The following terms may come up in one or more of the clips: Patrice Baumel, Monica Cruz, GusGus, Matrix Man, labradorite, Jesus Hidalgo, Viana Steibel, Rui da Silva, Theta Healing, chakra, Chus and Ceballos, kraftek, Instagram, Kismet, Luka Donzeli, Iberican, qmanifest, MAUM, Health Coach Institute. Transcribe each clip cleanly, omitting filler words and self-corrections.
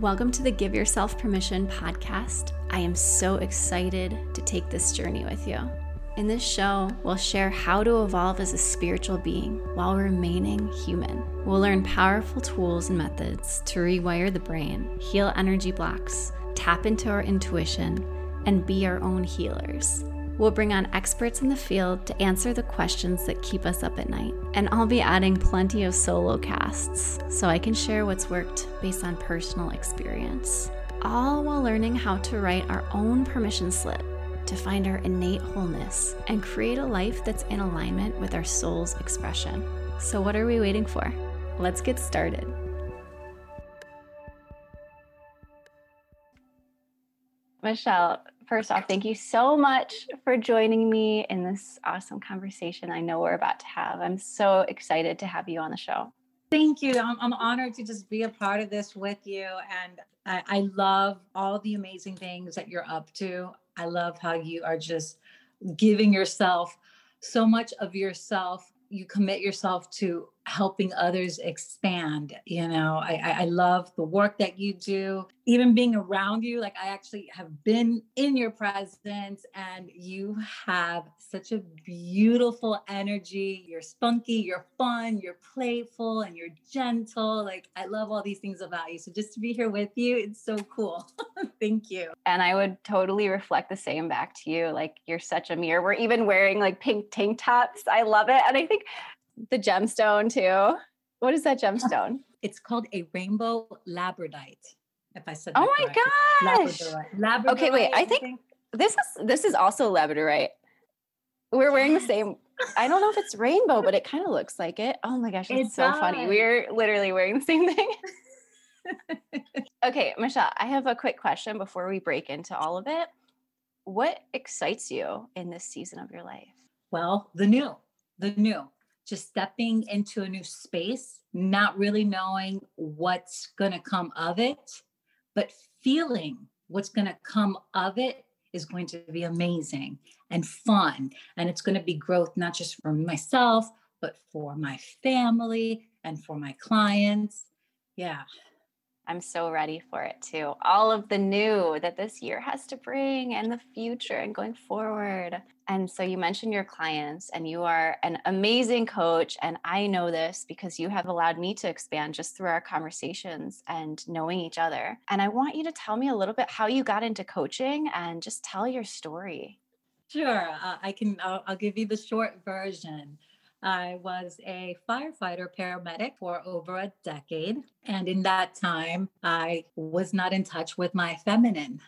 Welcome to the Give Yourself Permission podcast. I am so excited to take this journey with you. In this show, we'll share how to evolve as a spiritual being while remaining human. We'll learn powerful tools and methods to rewire the brain, heal energy blocks, tap into our intuition, and be our own healers. We'll bring on experts in the field to answer the questions that keep us up at night. And I'll be adding plenty of solo casts so I can share what's worked based on personal experience. All while learning how to write our own permission slip to find our innate wholeness and create a life that's in alignment with our soul's expression. So what are we waiting for? Let's get started. Michelle, first off, thank you so much for joining me in this awesome conversation I know we're about to have. I'm so excited to have you on the show. Thank you. I'm honored to just be a part of this with you. And I love all the amazing things that you're up to. I love how you are just giving yourself so much of yourself. You commit yourself to helping others expand. You know, I love the work that you do, even being around you. Like, I actually have been in your presence and you have such a beautiful energy. You're spunky, you're fun, you're playful, and you're gentle. Like, I love all these things about you. So just to be here with you, it's so cool. Thank you. And I would totally reflect the same back to you. Like, you're such a mirror. We're even wearing like pink tank tops. I love it. And I think the gemstone too. What is that gemstone? It's called a rainbow labradorite. If I said that correctly. Gosh. Labradorite. Okay, wait. I think this is also labradorite. We're wearing the same. I don't know if it's rainbow, but it kind of looks like it. Oh my gosh, it's so funny. We're literally wearing the same thing. Okay, Michelle, I have a quick question before we break into all of it. What excites you in this season of your life? Well, the new. Just stepping into a new space, not really knowing what's going to come of it, but feeling what's going to come of it is going to be amazing and fun. And it's going to be growth, not just for myself, but for my family and for my clients. Yeah. I'm so ready for it too. All of the new that this year has to bring and the future and going forward. And so you mentioned your clients and you are an amazing coach. And I know this because you have allowed me to expand just through our conversations and knowing each other. And I want you to tell me a little bit how you got into coaching and just tell your story. Sure. I'll give you the short version. I was a firefighter paramedic for over a decade. And in that time, I was not in touch with my feminine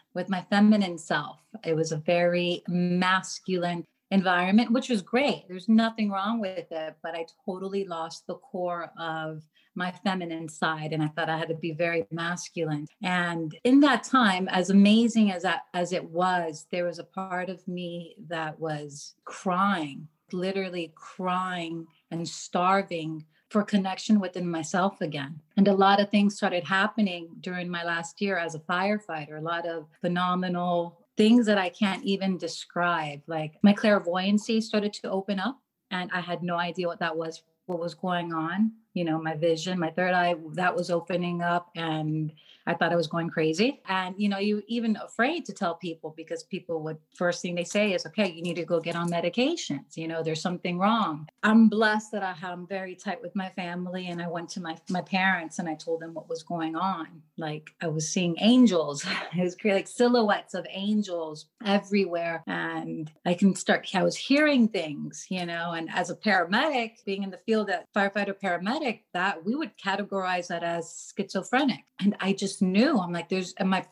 self. It was a very masculine environment, which was great. There's nothing wrong with it, but I totally lost the core of my feminine side. And I thought I had to be very masculine. And in that time, as amazing as it was, there was a part of me that was crying. Literally crying and starving for connection within myself again. And a lot of things started happening during my last year as a firefighter, a lot of phenomenal things that I can't even describe. Like, my clairvoyancy started to open up and I had no idea what that was, what was going on. You know, my vision, my third eye, that was opening up and I thought I was going crazy. And, you know, you even afraid to tell people because people would, first thing they say is, okay, you need to go get on medications. You know, there's something wrong. I'm blessed that I'm very tight with my family. And I went to my parents and I told them what was going on. Like, I was seeing angels. It was like silhouettes of angels everywhere. And I was hearing things, you know, and as a paramedic, being in the field at firefighter paramedic, that we would categorize that as schizophrenic. And I just knew. I'm like,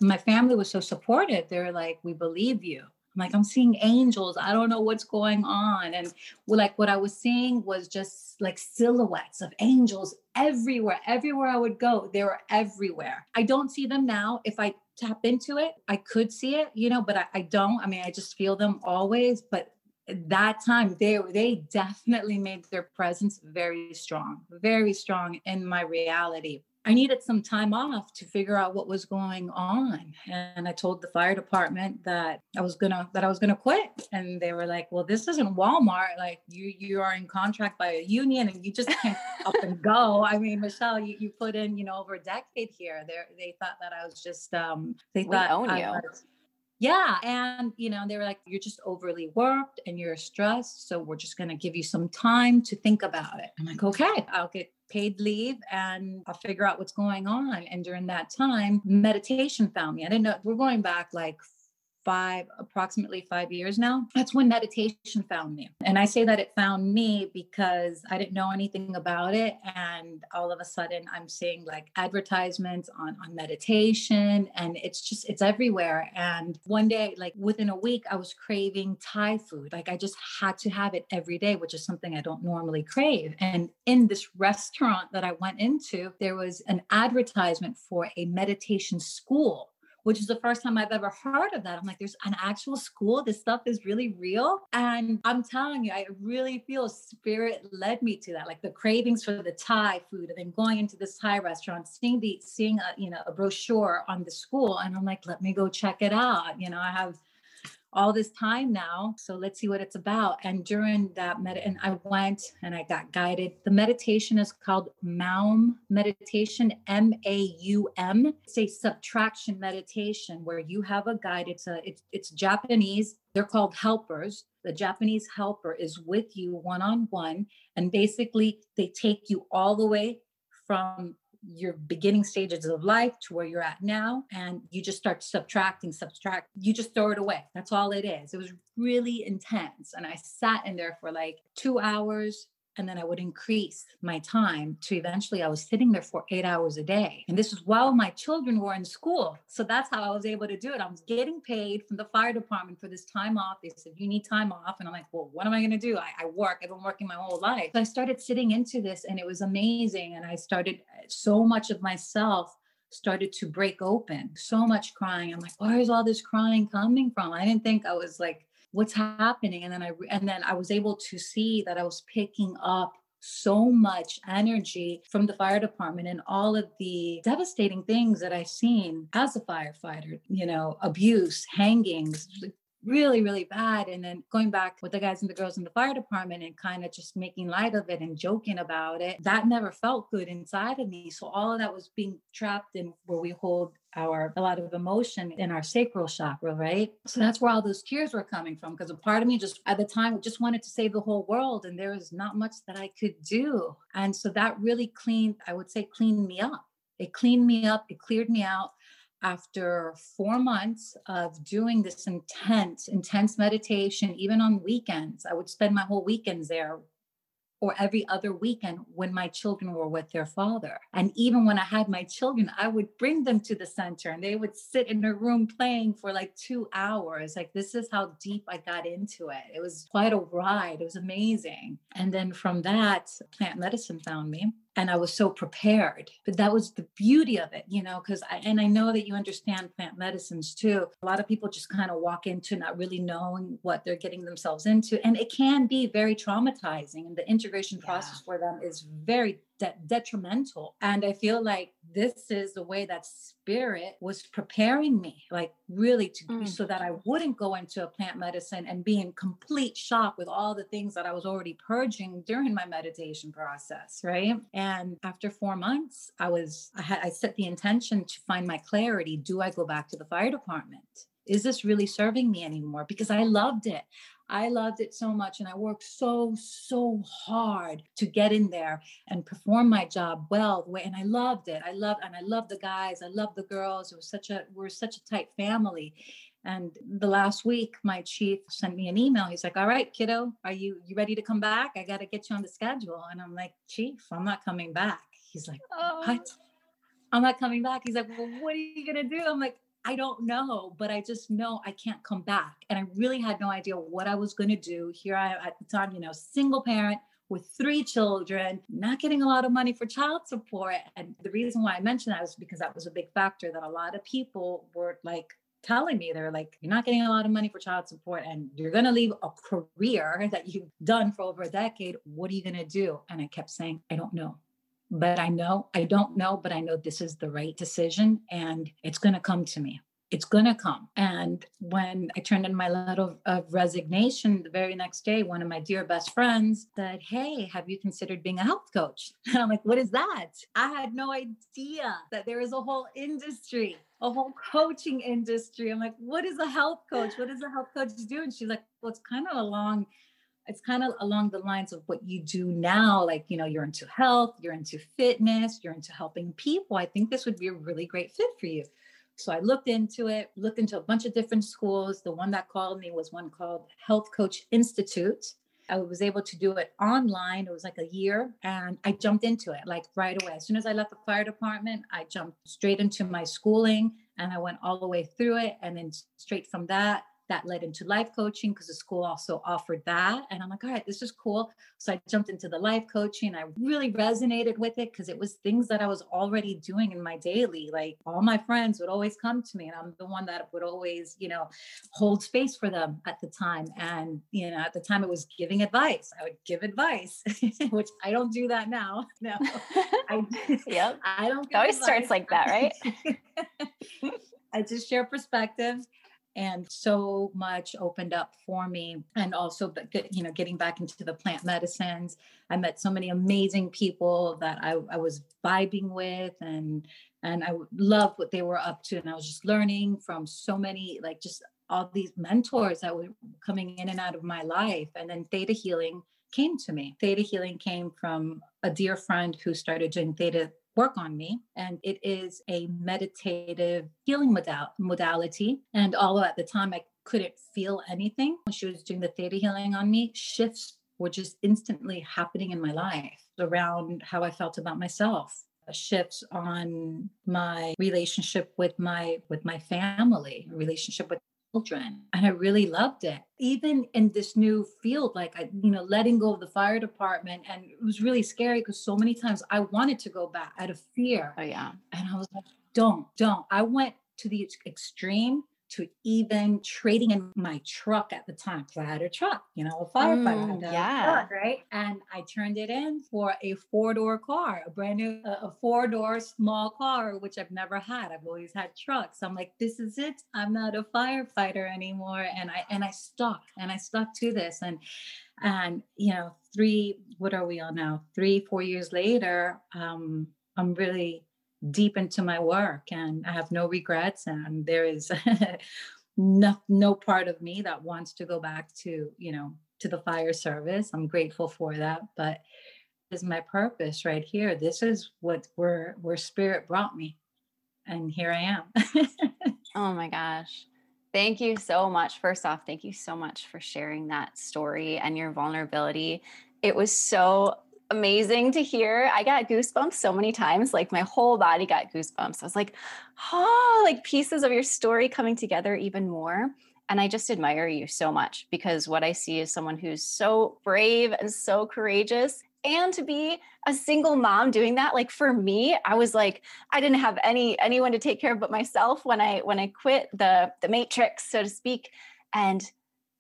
my family was so supportive. They're like, we believe you. I'm like, I'm seeing angels. I don't know what's going on. And like, what I was seeing was just like silhouettes of angels everywhere I would go. They were everywhere. I don't see them now. If I tap into it, I could see it, you know, but I don't. I mean, I just feel them always. But at that time, they definitely made their presence very strong in my reality. I needed some time off to figure out what was going on. And I told the fire department that I was gonna quit. And they were like, well, this isn't Walmart. Like you are in contract by a union and you just can't up and go. I mean, Michelle, you put in, over a decade here. They thought that I was just, yeah. And, they were like, you're just overly worked and you're stressed. So we're just going to give you some time to think about it. I'm like, okay, I'll get paid leave and I'll figure out what's going on. And during that time, meditation found me. I didn't know, we're going back like approximately 5 years now. That's when meditation found me. And I say that it found me because I didn't know anything about it. And all of a sudden I'm seeing like advertisements on meditation, and it's everywhere. And one day, like within a week, I was craving Thai food. Like I just had to have it every day, which is something I don't normally crave. And in this restaurant that I went into, there was an advertisement for a meditation school, which is the first time I've ever heard of that. I'm like, there's an actual school. This stuff is really real. And I'm telling you, I really feel spirit led me to that. Like the cravings for the Thai food, and then going into this Thai restaurant, seeing a brochure on the school. And I'm like, let me go check it out. I have all this time now, so let's see what it's about. And during that and I went and I got guided. The meditation is called MAUM meditation, MAUM. It's a subtraction meditation where you have a guide. It's Japanese. They're called helpers. The Japanese helper is with you one-on-one. And basically they take you all the way from your beginning stages of life to where you're at now. And you just start subtract. You just throw it away. That's all it is. It was really intense. And I sat in there for like 2 hours, and then I would increase my time to eventually I was sitting there for 8 hours a day. And this is while my children were in school. So that's how I was able to do it. I was getting paid from the fire department for this time off. They said, you need time off. And I'm like, well, what am I going to do? I work. I've been working my whole life. So I started sitting into this, and it was amazing. And I started, so much of myself started to break open. So much crying. I'm like, where is all this crying coming from? I didn't think I was like, what's happening? And then I was able to see that I was picking up so much energy from the fire department and all of the devastating things that I've seen as a firefighter, abuse, hangings, really, really bad. And then going back with the guys and the girls in the fire department and kind of just making light of it and joking about it, that never felt good inside of me. So all of that was being trapped in where we hold a lot of emotion in our sacral chakra, right? So that's where all those tears were coming from. Because a part of me just at the time just wanted to save the whole world, and there was not much that I could do. And so that really cleaned me up. It cleaned me up. It cleared me out. After 4 months of doing this intense meditation, even on weekends, I would spend my whole weekends there, or every other weekend when my children were with their father. And even when I had my children, I would bring them to the center and they would sit in their room playing for like 2 hours. Like, this is how deep I got into it. It was quite a ride. It was amazing. And then from that, plant medicine found me. And I was so prepared, but that was the beauty of it, because I know that you understand plant medicines too. A lot of people just kind of walk into not really knowing what they're getting themselves into. And it can be very traumatizing, and the integration process for them is very detrimental. And I feel like this is the way that spirit was preparing me, like really so that I wouldn't go into a plant medicine and be in complete shock with all the things that I was already purging during my meditation process, right? And after 4 months, I set the intention to find my clarity. Do I go back to the fire department? Is this really serving me anymore? Because I loved it. I loved it so much. And I worked so hard to get in there and perform my job well. And I loved it. I loved the guys. I loved the girls. It was we're such a tight family. And the last week, my chief sent me an email. He's like, all right, kiddo, are you ready to come back? I got to get you on the schedule. And I'm like, Chief, I'm not coming back. He's like, what? I'm not coming back. He's like, well, what are you going to do? I'm like, I don't know, but I just know I can't come back. And I really had no idea what I was going to do. Here I am at the time, single parent with 3 children, not getting a lot of money for child support. And the reason why I mentioned that was because that was a big factor that a lot of people were like telling me. They're like, you're not getting a lot of money for child support, and you're going to leave a career that you've done for over a decade. What are you going to do? And I kept saying, I don't know. but I know, I don't know, but I know this is the right decision and it's going to come to me. It's going to come. And when I turned in my letter of resignation, the very next day, one of my dear best friends said, "Hey, have you considered being a health coach?" And I'm like, "What is that?" I had no idea that there is a whole industry, a whole coaching industry. I'm like, "What is a health coach? What does a health coach do?" And she's like, "Well, it's kind of along the lines of what you do now. Like, you know, you're into health, you're into fitness, you're into helping people. I think this would be a really great fit for you." So I looked into a bunch of different schools. The one that called me was one called Health Coach Institute. I was able to do it online. It was like a year, and I jumped into it like right away. As soon as I left the fire department, I jumped straight into my schooling and I went all the way through it. And then straight from that led into life coaching because the school also offered that. And I'm like, all right, this is cool. So I jumped into the life coaching. I really resonated with it because it was things that I was already doing in my daily. Like all my friends would always come to me and I'm the one that would always, you know, hold space for them at the time. And, you know, at the time it was giving advice. I would give advice, which I don't do that now. No, yep. I don't. It always starts like that, right? I just share perspectives. And so much opened up for me. And also, you know, getting back into the plant medicines, I met so many amazing people that I was vibing with and I loved what they were up to. And I was just learning from so many, like just all these mentors that were coming in and out of my life. And then Theta Healing came to me. Theta Healing came from a dear friend who started doing Theta work on me. And it is a meditative healing modality. And although at the time I couldn't feel anything, when she was doing the Theta Healing on me, shifts were just instantly happening in my life around how I felt about myself, shifts on my relationship with my family, relationship with children. And I really loved it. Even in this new field, like I, you know, letting go of the fire department, and it was really scary because so many times I wanted to go back out of fear. Oh yeah. And I was like, don't. I went to the extreme to even trading in my truck at the time because I had a truck, you know, a firefighter. Yeah. Truck, right. And I turned it in for a four-door car, a brand new, a four-door small car, which I've never had. I've always had trucks. I'm like, this is it. I'm not a firefighter anymore. And I stuck to this. And, you know, 4 years later, I'm really deep into my work and I have no regrets, and there is no part of me that wants to go back to, you know, to the fire service. I'm grateful for that, but this is my purpose right here. This is what where spirit brought me, and here I am. Oh my gosh. Thank you so much. First off, thank you so much for sharing that story and your vulnerability. It was so amazing to hear. I got goosebumps so many times, like my whole body got goosebumps. I was like, oh, like pieces of your story coming together even more. And I just admire you so much because what I see is someone who's so brave and so courageous. And to be a single mom doing that, like for me, I was like, I didn't have anyone to take care of but myself when I quit the matrix, so to speak. And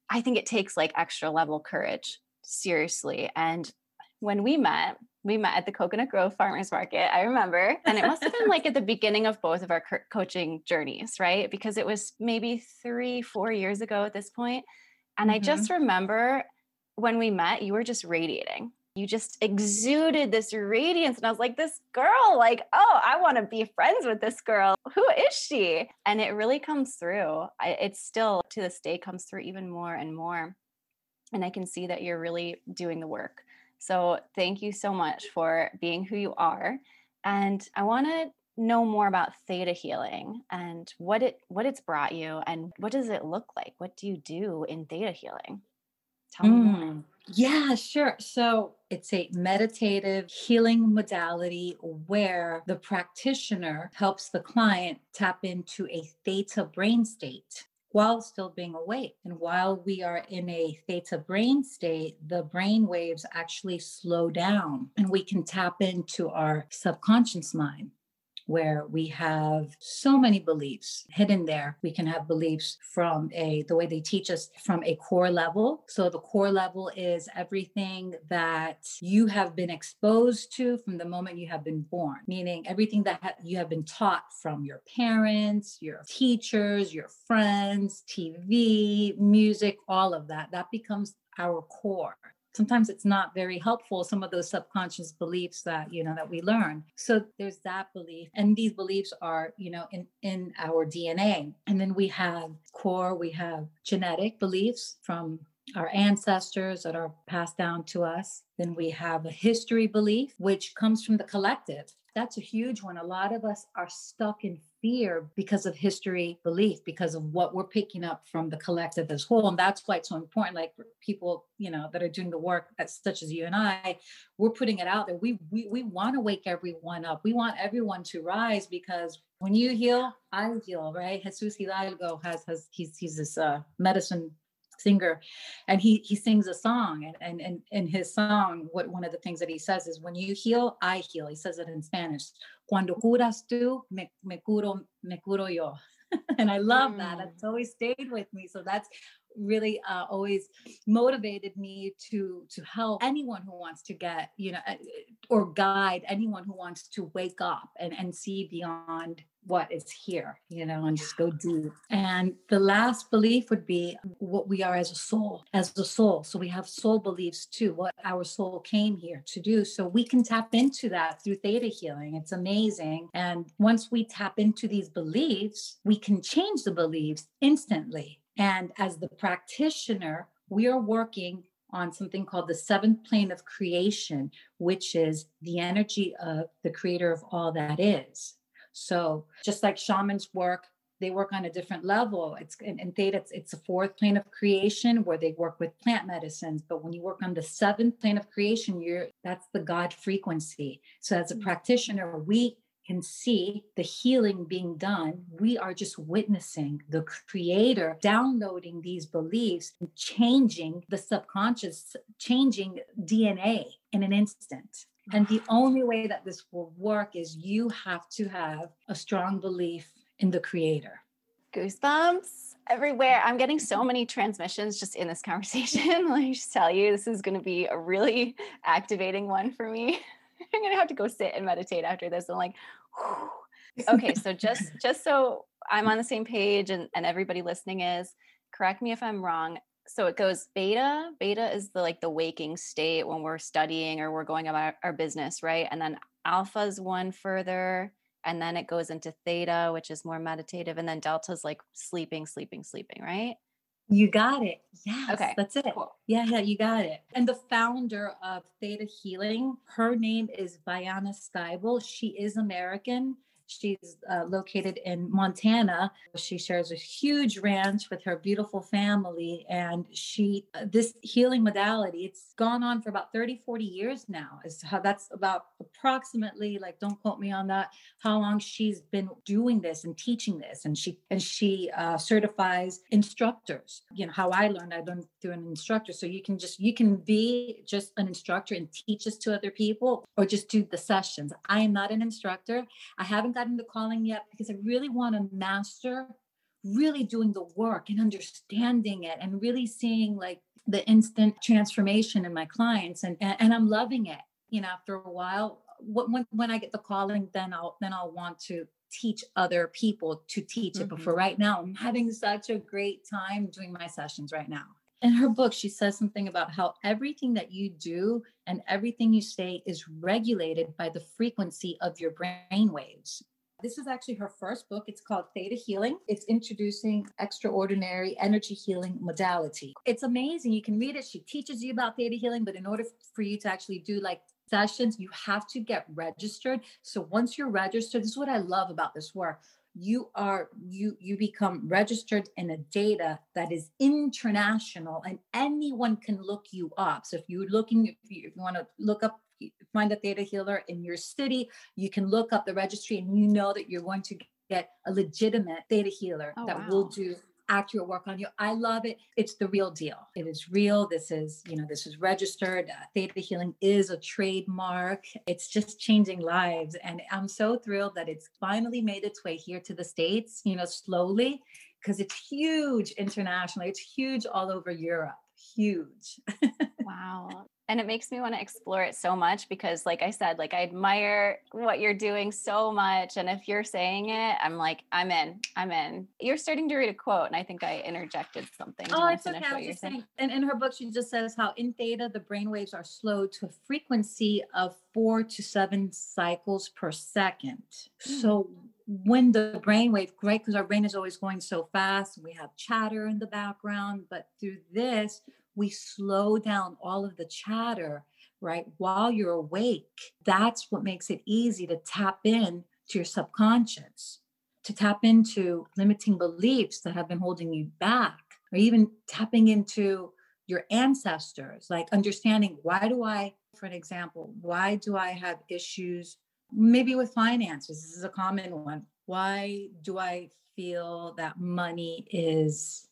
I think it takes like extra level courage, seriously. And when we met at the Coconut Grove Farmers Market, I remember, and it must have been like at the beginning of both of our coaching journeys, right? Because it was maybe 3-4 years ago at this point. And I just remember when we met, you were just radiating. You just exuded this radiance. And I was like, this girl, like, oh, I want to be friends with this girl. Who is she? And it really comes through. It still to this day comes through even more and more. And I can see that you're really doing the work. So thank you so much for being who you are. And I want to know more about Theta Healing and what it's brought you and what does it look like? What do you do in Theta Healing? Tell me more. Yeah, sure. So it's a meditative healing modality where the practitioner helps the client tap into a theta brain state while still being awake. And while we are in a theta brain state, the brain waves actually slow down and we can tap into our subconscious mind, where we have so many beliefs hidden there. We can have beliefs from the way they teach us from a core level. So the core level is everything that you have been exposed to from the moment you have been born, meaning everything that you have been taught from your parents, your teachers, your friends, TV, music, all of that. That becomes our core. Sometimes it's not very helpful, some of those subconscious beliefs that we learn. So there's that belief. And these beliefs are, in our DNA. And then we have core, we have genetic beliefs from our ancestors that are passed down to us. Then we have a history belief, which comes from the collective. That's a huge one. A lot of us are stuck in fear because of history belief, because of what we're picking up from the collective as whole. And that's why it's so important. Like people, that are doing the work such as you and I, we're putting it out there. We want to wake everyone up. We want everyone to rise, because when you heal, I heal, right? Jesus Hidalgo he's this medicine singer, and he sings a song, and in his song, what one of the things that he says is, when you heal, I heal. He says it in Spanish, cuando curas tú, me curo yo. And I love that. That's always stayed with me. So that's really always motivated me to help anyone who wants to get, or guide anyone who wants to wake up and see beyond what is here, and just go deep. And the last belief would be what we are as a soul. So we have soul beliefs too, what our soul came here to do. So we can tap into that through theta healing. It's amazing. And once we tap into these beliefs, we can change the beliefs instantly. And as the practitioner, we are working on something called the seventh plane of creation, which is the energy of the creator of all that is. So just like shamans work, they work on a different level. It's in theta, it's the fourth plane of creation, where they work with plant medicines. But when you work on the seventh plane of creation, that's the God frequency. So as a practitioner, we can see the healing being done. We are just witnessing the creator downloading these beliefs and changing the subconscious, changing DNA in an instant. And the only way that this will work is you have to have a strong belief in the creator. Goosebumps everywhere. I'm getting so many transmissions just in this conversation. Let me just tell you, this is going to be a really activating one for me. I'm going to have to go sit and meditate after this. I'm like, whew. Okay, so just so I'm on the same page and everybody listening is, correct me if I'm wrong. So it goes beta. Beta is the waking state when we're studying or we're going about our business, right? And then alpha is one further. And then it goes into theta, which is more meditative. And then delta is like sleeping, right? You got it. Yes. Okay. That's it. Cool. Yeah. You got it. And the founder of Theta Healing, her name is Viana Steibel. She is American. She's located in Montana. She shares a huge ranch with her beautiful family. And this healing modality, it's gone on for about 40 years now. That's about approximately, don't quote me on that, how long she's been doing this and teaching this. And she certifies instructors. How I learned through an instructor. So you can be just an instructor and teach this to other people, or just do the sessions. I am not an instructor. I haven't gotten the calling yet, because I really want to master really doing the work and understanding it, and really seeing the instant transformation in my clients. And I'm loving it. After a while, when I get the calling, then I'll want to teach other people to teach it. But for right now, I'm having such a great time doing my sessions right now. In her book, she says something about how everything that you do and everything you say is regulated by the frequency of your brain waves. This is actually her first book. It's called Theta Healing. It's introducing extraordinary energy healing modality. It's amazing. You can read it. She teaches you about theta healing, but in order for you to actually do sessions, you have to get registered. So once you're registered, this is what I love about this work. You become registered in a data that is international, and anyone can look you up. So if you want to look up, find a theta healer in your city, you can look up the registry, and you know that you're going to get a legitimate theta healer will do accurate work on you. I love it. It's the real deal. It is real. This is registered. Theta Healing is a trademark. It's just changing lives. And I'm so thrilled that it's finally made its way here to the States, slowly, because it's huge internationally. It's huge all over Europe. Huge. Wow. And it makes me want to explore it so much because, like I said, I admire what you're doing so much. And if you're saying it, I'm like, I'm in. You're starting to read a quote, and I think I interjected something. Oh, it's okay. I was just saying. And in her book, she just says how in theta, the brainwaves are slowed to a frequency of 4 to 7 cycles per second. Mm-hmm. So when the brainwave, right? Because our brain is always going so fast, and we have chatter in the background, but through this, we slow down all of the chatter, right? While you're awake, that's what makes it easy to tap in to your subconscious, to tap into limiting beliefs that have been holding you back, or even tapping into your ancestors, like understanding why do I have issues maybe with finances? This is a common one. Why do I feel that money is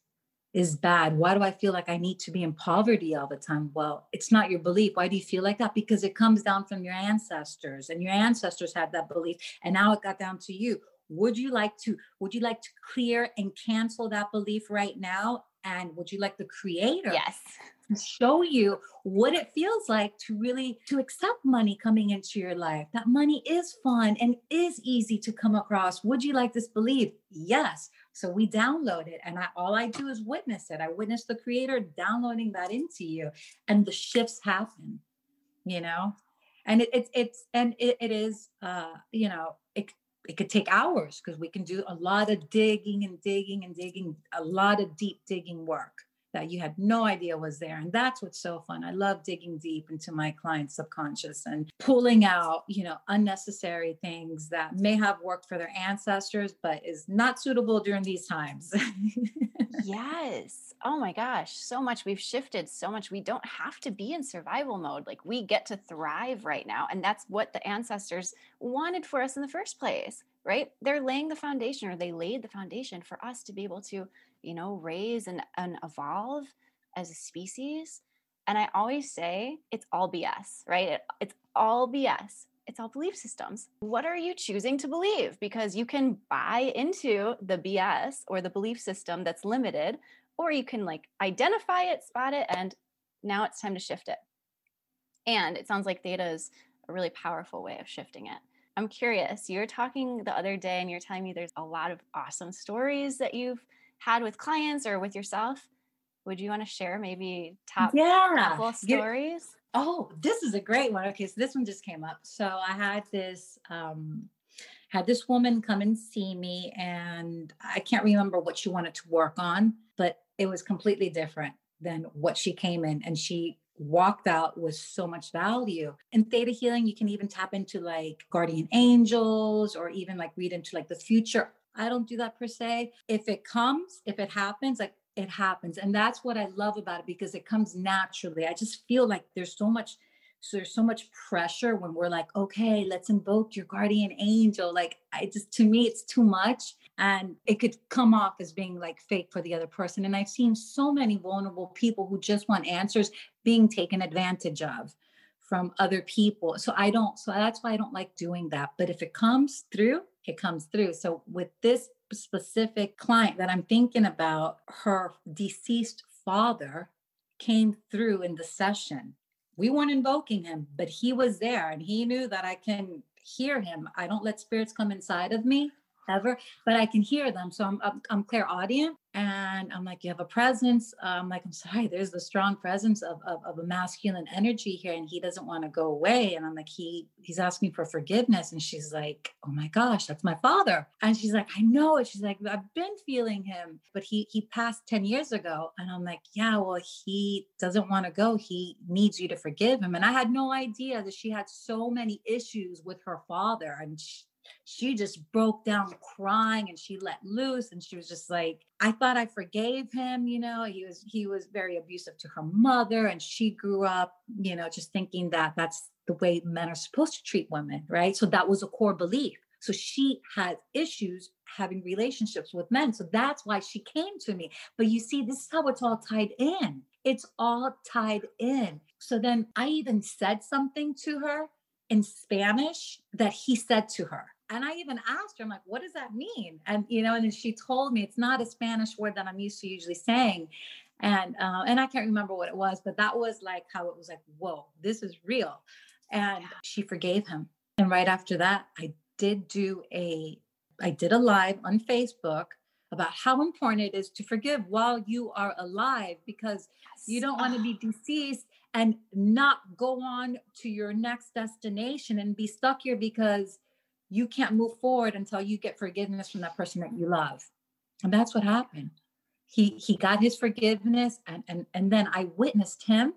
bad? Why do I feel like I need to be in poverty all the time? Well, it's not your belief. Why do you feel like that? Because it comes down from your ancestors, and your ancestors had that belief, and now it got down to you. Would you like to clear and cancel that belief right now? And would you like the creator to show you what it feels like to accept money coming into your life? That money is fun and is easy to come across. Would you like this belief? Yes. So we download it, and all I do is witness it. I witness the creator downloading that into you, and the shifts happen, and it could take hours, because we can do a lot of digging, a lot of deep digging work that you had no idea was there. And that's what's so fun. I love digging deep into my client's subconscious and pulling out, unnecessary things that may have worked for their ancestors, but is not suitable during these times. Yes. Oh my gosh. So much. We've shifted so much. We don't have to be in survival mode. We get to thrive right now. And that's what the ancestors wanted for us in the first place, right? They're laying the foundation, or they laid the foundation for us to be able to raise and evolve as a species. And I always say it's all BS, right? It's all BS. It's all belief systems. What are you choosing to believe? Because you can buy into the BS or the belief system that's limited, or you can identify it, spot it, and now it's time to shift it. And it sounds like theta is a really powerful way of shifting it. I'm curious, you were talking the other day and you're telling me there's a lot of awesome stories that you've had with clients or with yourself. Would you want to share maybe top stories? Oh, this is a great one. Okay. So this one just came up. So I had this woman come and see me, and I can't remember what she wanted to work on, but it was completely different than what she came in, and she walked out with so much value. In theta healing, you can even tap into guardian angels, or even read into the future. I don't do that per se. If it happens, it happens. And that's what I love about it, because it comes naturally. I just feel like there's so much pressure when we're okay, let's invoke your guardian angel. To me, it's too much. And it could come off as being fake for the other person. And I've seen so many vulnerable people who just want answers being taken advantage of from other people. So that's why I don't like doing that. But if it comes through, it comes through. So with this specific client that I'm thinking about, her deceased father came through in the session. We weren't invoking him, but he was there, and he knew that I can hear him. I don't let spirits come inside of me ever, but I can hear them. So I'm clairaudient, and I'm you have a presence. I'm sorry, there's the strong presence of a masculine energy here, and he doesn't want to go away. And I'm he's asking for forgiveness. And she's oh my gosh, that's my father. And she's I know it. She's I've been feeling him, but he passed 10 years ago. And I'm yeah, well, he doesn't want to go. He needs you to forgive him. And I had no idea that she had so many issues with her father, and she just broke down crying, and she let loose. And she was just I thought I forgave him. He was very abusive to her mother, and she grew up, just thinking that that's the way men are supposed to treat women. Right. So that was a core belief. So she had issues having relationships with men. So that's why she came to me. But you see, this is how it's all tied in. It's all tied in. So then I even said something to her in Spanish that he said to her. And I even asked her, I'm like, what does that mean? And, you know, and then she told me it's not a Spanish word that I'm used to usually saying. And I can't remember what it was, but that was like how it was like, whoa, this is real. And she forgave him. And right after that, I did a live on Facebook about how important it is to forgive while you are alive, because you don't want to be deceased and not go on to your next destination and be stuck here because you can't move forward until you get forgiveness from that person that you love. And that's what happened. He got his forgiveness, and then I witnessed him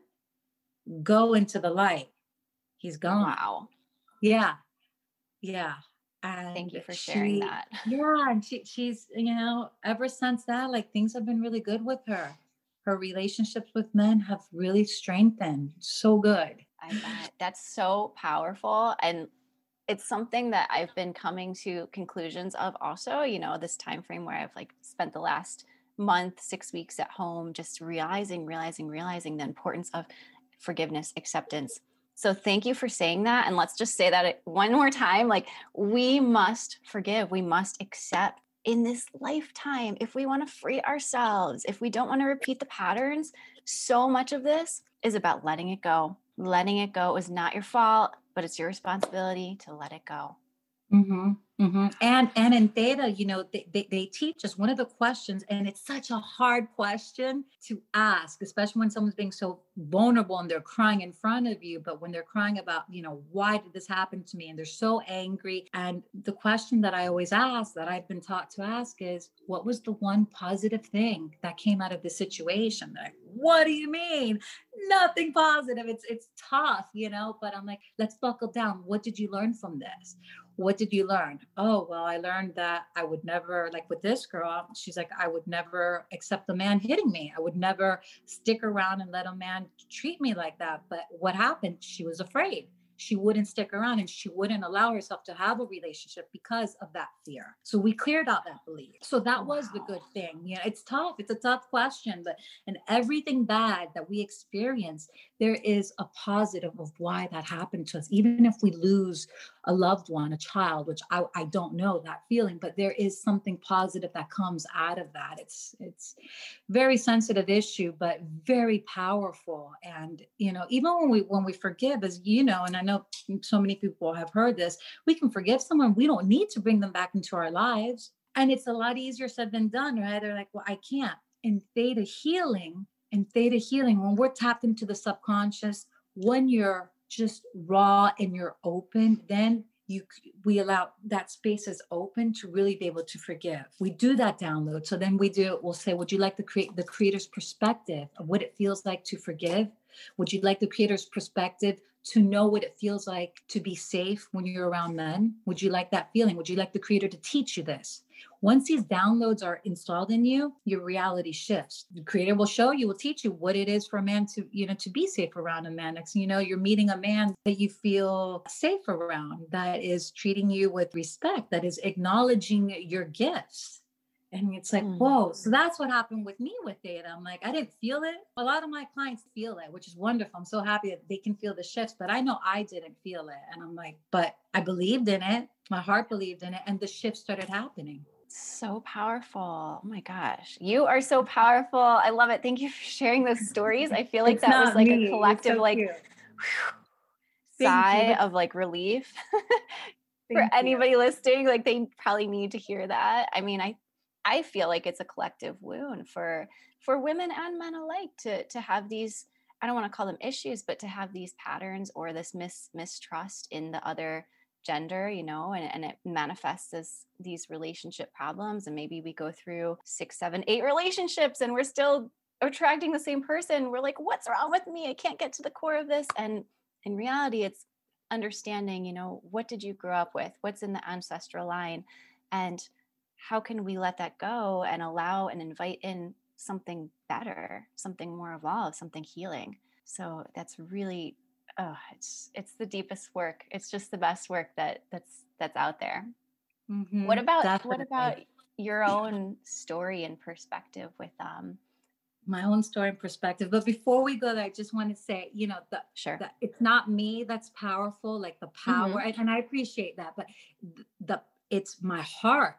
go into the light. He's gone. Wow. Yeah. Yeah. And thank you for sharing that. Yeah. And she's, you know, ever since that, like, things have been really good with her. Her relationships with men have really strengthened. So good. I bet. That's so powerful. And it's something that I've been coming to conclusions of also, you know, this time frame where I've like spent the last month, 6 weeks at home, just realizing the importance of forgiveness, acceptance. So thank you for saying that. And let's just say that one more time, like, we must forgive, we must accept in this lifetime. If we want to free ourselves, if we don't want to repeat the patterns, so much of this is about letting it go. Letting it go is not your fault, but it's your responsibility to let it go. Mm-hmm. Mm-hmm. And in Theta, you know, they teach us one of the questions, and it's such a hard question to ask, especially when someone's being so vulnerable and they're crying in front of you. But when they're crying about, you know, why did this happen to me? And they're so angry. And the question that I always ask, that I've been taught to ask, is, what was the one positive thing that came out of this situation? They're like, what do you mean? Nothing positive. It's tough, you know, but I'm like, let's buckle down. What did you learn from this? What did you learn? Oh, well, I learned that I would never, like with this girl, she's like, I would never accept a man hitting me. I would never stick around and let a man treat me like that. But what happened? She was afraid. She wouldn't stick around and she wouldn't allow herself to have a relationship because of that fear. So we cleared out that belief. So that was the good thing. Yeah, it's tough. It's a tough question, but in everything bad that we experience, there is a positive of why that happened to us. Even if we lose a loved one, a child, which I don't know that feeling, but there is something positive that comes out of that. It's very sensitive issue, but very powerful. And, you know, even when we forgive, as you know, and I know so many people have heard this, we can forgive someone. We don't need to bring them back into our lives. And it's a lot easier said than done, right? They're like, well, I can't. In Theta Healing, when we're tapped into the subconscious, when you're just raw and you're open, then we allow that space is open to really be able to forgive. We do that download. So then we'll say, would you like to create the creator's perspective of what it feels like to forgive? Would you like the creator's perspective to know what it feels like to be safe when you're around men? Would you like that feeling? Would you like the creator to teach you this? Once these downloads are installed in you, your reality shifts. The creator will teach you what it is for a man to, you know, to be safe around a man. Next, you know, you're meeting a man that you feel safe around, that is treating you with respect, that is acknowledging your gifts. And it's like, whoa. So that's what happened with me with Theta. I'm like, I didn't feel it. A lot of my clients feel it, which is wonderful. I'm so happy that they can feel the shifts, but I know I didn't feel it. And I'm like, but I believed in it. My heart believed in it. And the shift started happening. So powerful. Oh my gosh. You are so powerful. I love it. Thank you for sharing those stories. I feel like that was like a collective, like, sigh of like relief for anybody listening. Like, they probably need to hear that. I mean, I feel like it's a collective wound for women and men alike to have these, I don't want to call them issues, but to have these patterns or this mistrust in the other gender, you know, and it manifests as these relationship problems. And maybe we go through 6, 7, 8 relationships and we're still attracting the same person. We're like, what's wrong with me? I can't get to the core of this. And in reality, it's understanding, you know, what did you grow up with? What's in the ancestral line? And how can we let that go and allow and invite in something better, something more evolved, something healing? So that's really, it's the deepest work. It's just the best work that's out there. Mm-hmm. What about your own story and perspective with my own story and perspective? But before we go there, I just want to say, you know, it's not me that's powerful, like the power, mm-hmm. and I appreciate that, but it's my heart.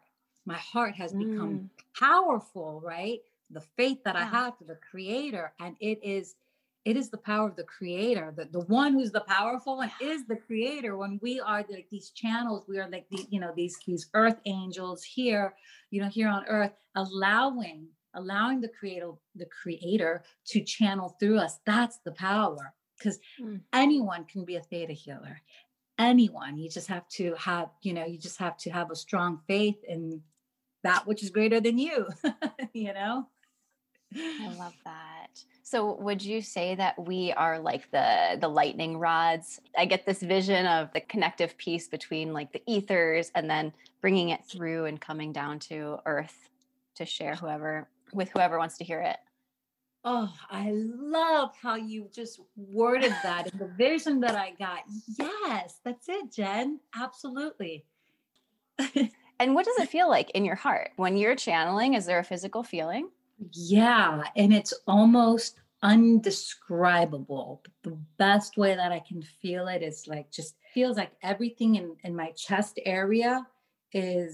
My heart has become powerful, right? The faith that I have to the Creator, and it is the power of the Creator, the one who's the powerful and is the Creator. When we are like these channels, we are like these earth angels here, here on earth, allowing the Creator to channel through us. That's the power, because anyone can be a theta healer. Anyone. You just have to have, a strong faith in that which is greater than you, I love that. So would you say that we are like the lightning rods? I get this vision of the connective piece between like the ethers and then bringing it through and coming down to earth to share whoever wants to hear it. Oh, I love how you just worded that and the vision that I got. Yes, that's it, Jen. Absolutely. And what does it feel like in your heart when you're channeling? Is there a physical feeling? Yeah, and it's almost undescribable. The best way that I can feel it is like, just feels like everything in my chest area it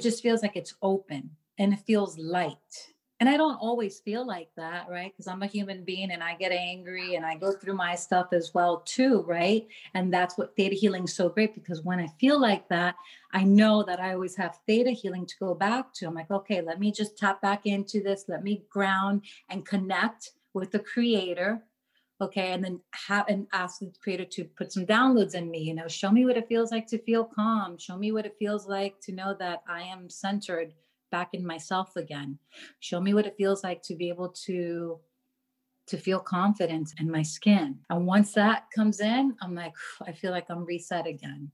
just feels like it's open and it feels light. And I don't always feel like that, right? Because I'm a human being and I get angry and I go through my stuff as well too, right? And that's what theta healing is so great, because when I feel like that, I know that I always have theta healing to go back to. I'm like, okay, let me just tap back into this. Let me ground and connect with the Creator. Okay. And then ask the Creator to put some downloads in me, show me what it feels like to feel calm. Show me what it feels like to know that I am centered back in myself again. Show me what it feels like to be able to feel confident in my skin. And once that comes in, I'm like, I feel like I'm reset again.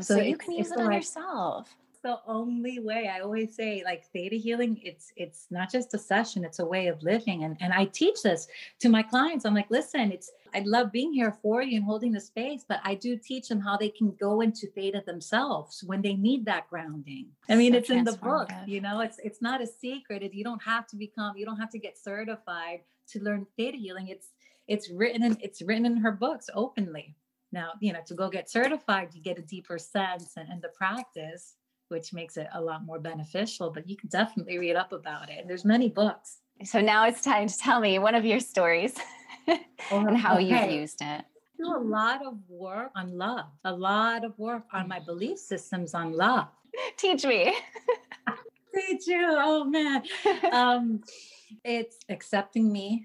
So you can use it on yourself. The only way. I always say, like, theta healing, it's not just a session, it's a way of living. And I teach this to my clients. I'm like, listen, I love being here for you and holding the space, but I do teach them how they can go into theta themselves when they need that grounding. I mean, it's in the book, it's not a secret. You don't have to get certified to learn theta healing. It's written in her books openly. Now, to go get certified, you get a deeper sense and the practice, which makes it a lot more beneficial, but you can definitely read up about it. There's many books. So now it's time to tell me one of your stories and how you've used it. I do a lot of work on love, a lot of work on my belief systems on love. Teach me. Teach you. Oh man. It's accepting me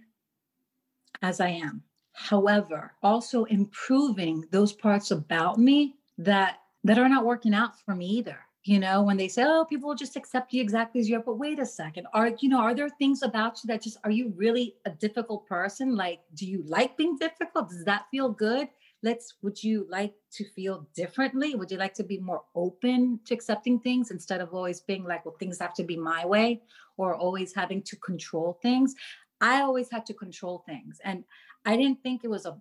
as I am. However, also improving those parts about me that are not working out for me either. When they say, oh, people will just accept you exactly as you are, but wait a second. Are there things about you that just, are you really a difficult person? Like, do you like being difficult? Does that feel good? Would you like to feel differently? Would you like to be more open to accepting things instead of always being like, well, things have to be my way or always having to control things? I always had to control things. And I didn't think it was a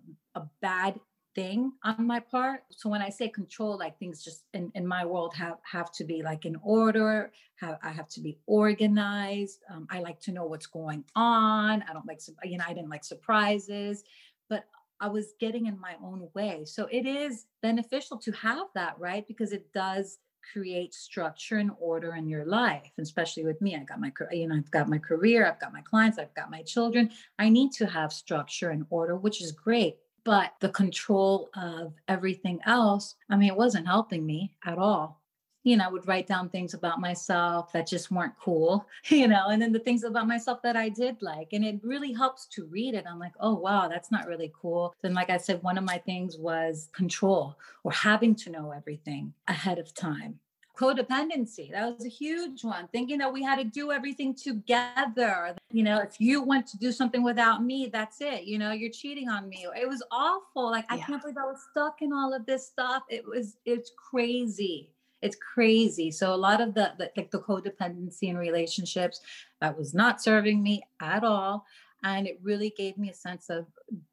bad thing on my part. So when I say control, like things just in my world have to be like in order, I have to be organized. I like to know what's going on. I don't like, I didn't like surprises, but I was getting in my own way. So it is beneficial to have that, right? Because it does create structure and order in your life, especially with me. I got my, I've got my career, I've got my clients, I've got my children. I need to have structure and order, which is great. But the control of everything else, I mean, it wasn't helping me at all. I would write down things about myself that just weren't cool, and then the things about myself that I did like, and it really helps to read it. I'm like, oh, wow, that's not really cool. Then, like I said, one of my things was control or having to know everything ahead of time. Codependency. That was a huge one. Thinking that we had to do everything together. If you want to do something without me, that's it. You're cheating on me. It was awful. Like, I can't believe I was stuck in all of this stuff. It's crazy. It's crazy. So a lot of the codependency in relationships that was not serving me at all. And it really gave me a sense of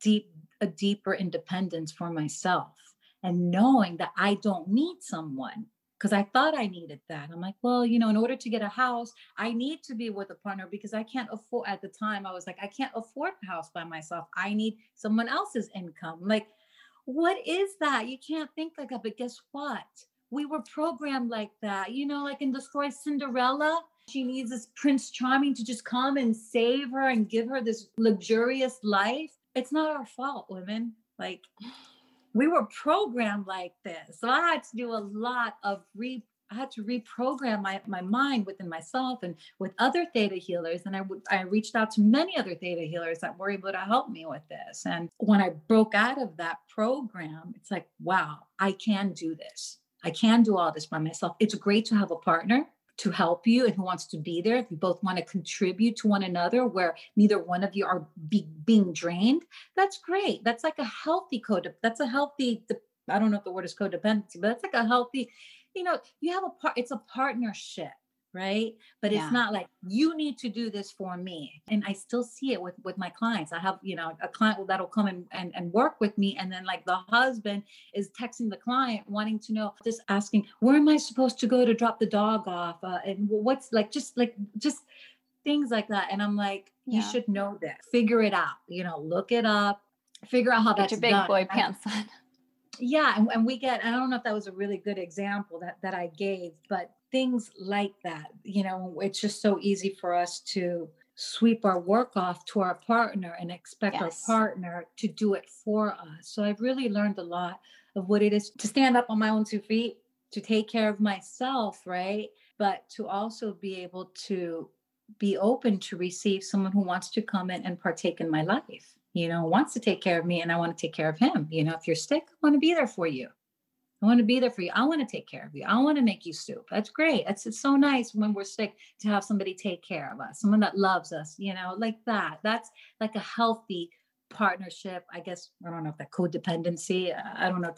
a deeper independence for myself and knowing that I don't need someone. because I thought I needed that. I'm like, well, you know, in order to get a house, I need to be with a partner because I can't afford, at the time, I was like, I can't afford a house by myself. I need someone else's income. Like, what is that? You can't think like that, but guess what? We were programmed like that, you know, like in the story Cinderella, she needs this Prince Charming to just come and save her and give her this luxurious life. It's not our fault, women. Like, we were programmed like this. So I had to do a lot of reprogram my mind within myself and with other theta healers. And I reached out to many other theta healers that were able to help me with this. And when I broke out of that program, it's like, wow, I can do this. I can do all this by myself. It's great to have a partner to help you and who wants to be there. If you both want to contribute to one another where neither one of you are being drained, that's great. That's like a healthy code. That's a healthy, I don't know if the word is codependency, but it's like a healthy, you know, you have it's a partnership, right? But it's not like you need to do this for me. And I still see it with my clients. I have, you know, a client that'll come and work with me. And then like the husband is texting the client wanting to know, just asking, where am I supposed to go to drop the dog off? And what's just things like that. And I'm like, you should know that. Figure it out, you know, look it up, figure out how that's done. Get your big boy pants on. Yeah. And we get, I don't know if that was a really good example that I gave, but things like that, you know, it's just so easy for us to sweep our work off to our partner and expect our partner to do it for us. So I've really learned a lot of what it is to stand up on my own two feet, to take care of myself, right? But to also be able to be open to receive someone who wants to come in and partake in my life. You know, wants to take care of me and I want to take care of him. You know, if you're sick, I want to be there for you. I want to be there for you. I want to take care of you. I want to make you soup. That's great. It's so nice when we're sick to have somebody take care of us, someone that loves us, you know, like that. That's like a healthy partnership. I guess, I don't know if that codependency, I don't know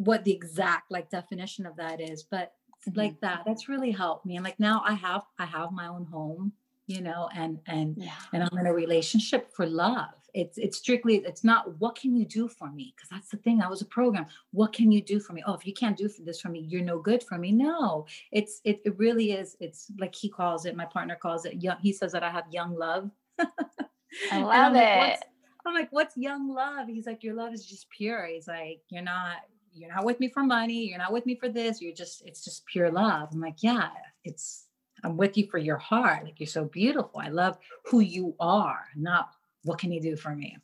what the exact like definition of that is, but like that, that's really helped me. And like now I have my own home. You know, and I'm in a relationship for love. It's strictly, it's not, what can you do for me? Because that's the thing. I was a program. What can you do for me? Oh, if you can't do this for me, you're no good for me. No, it really is. It's like he calls it, my partner calls it young. He says that I have young love. I love it. I'm like, what's young love? He's like, your love is just pure. He's like, you're not with me for money. You're not with me for this. It's just pure love. I'm like, yeah, I'm with you for your heart. Like, you're so beautiful. I love who you are, not what can you do for me?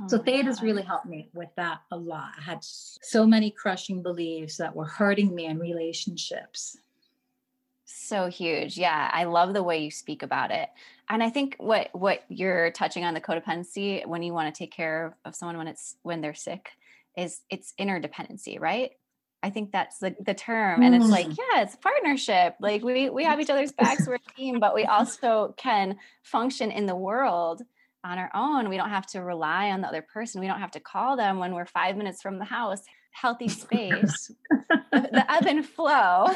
Oh, so Theta's really helped me with that a lot. I had so many crushing beliefs that were hurting me in relationships. So huge. Yeah. I love the way you speak about it. And I think what you're touching on, the codependency, when you want to take care of someone when they're sick, is it's interdependency, right? I think that's the term. And it's like, yeah, it's partnership. Like we have each other's backs, we're a team, but we also can function in the world on our own. We don't have to rely on the other person. We don't have to call them when we're 5 minutes from the house. Healthy space, the ebb and flow.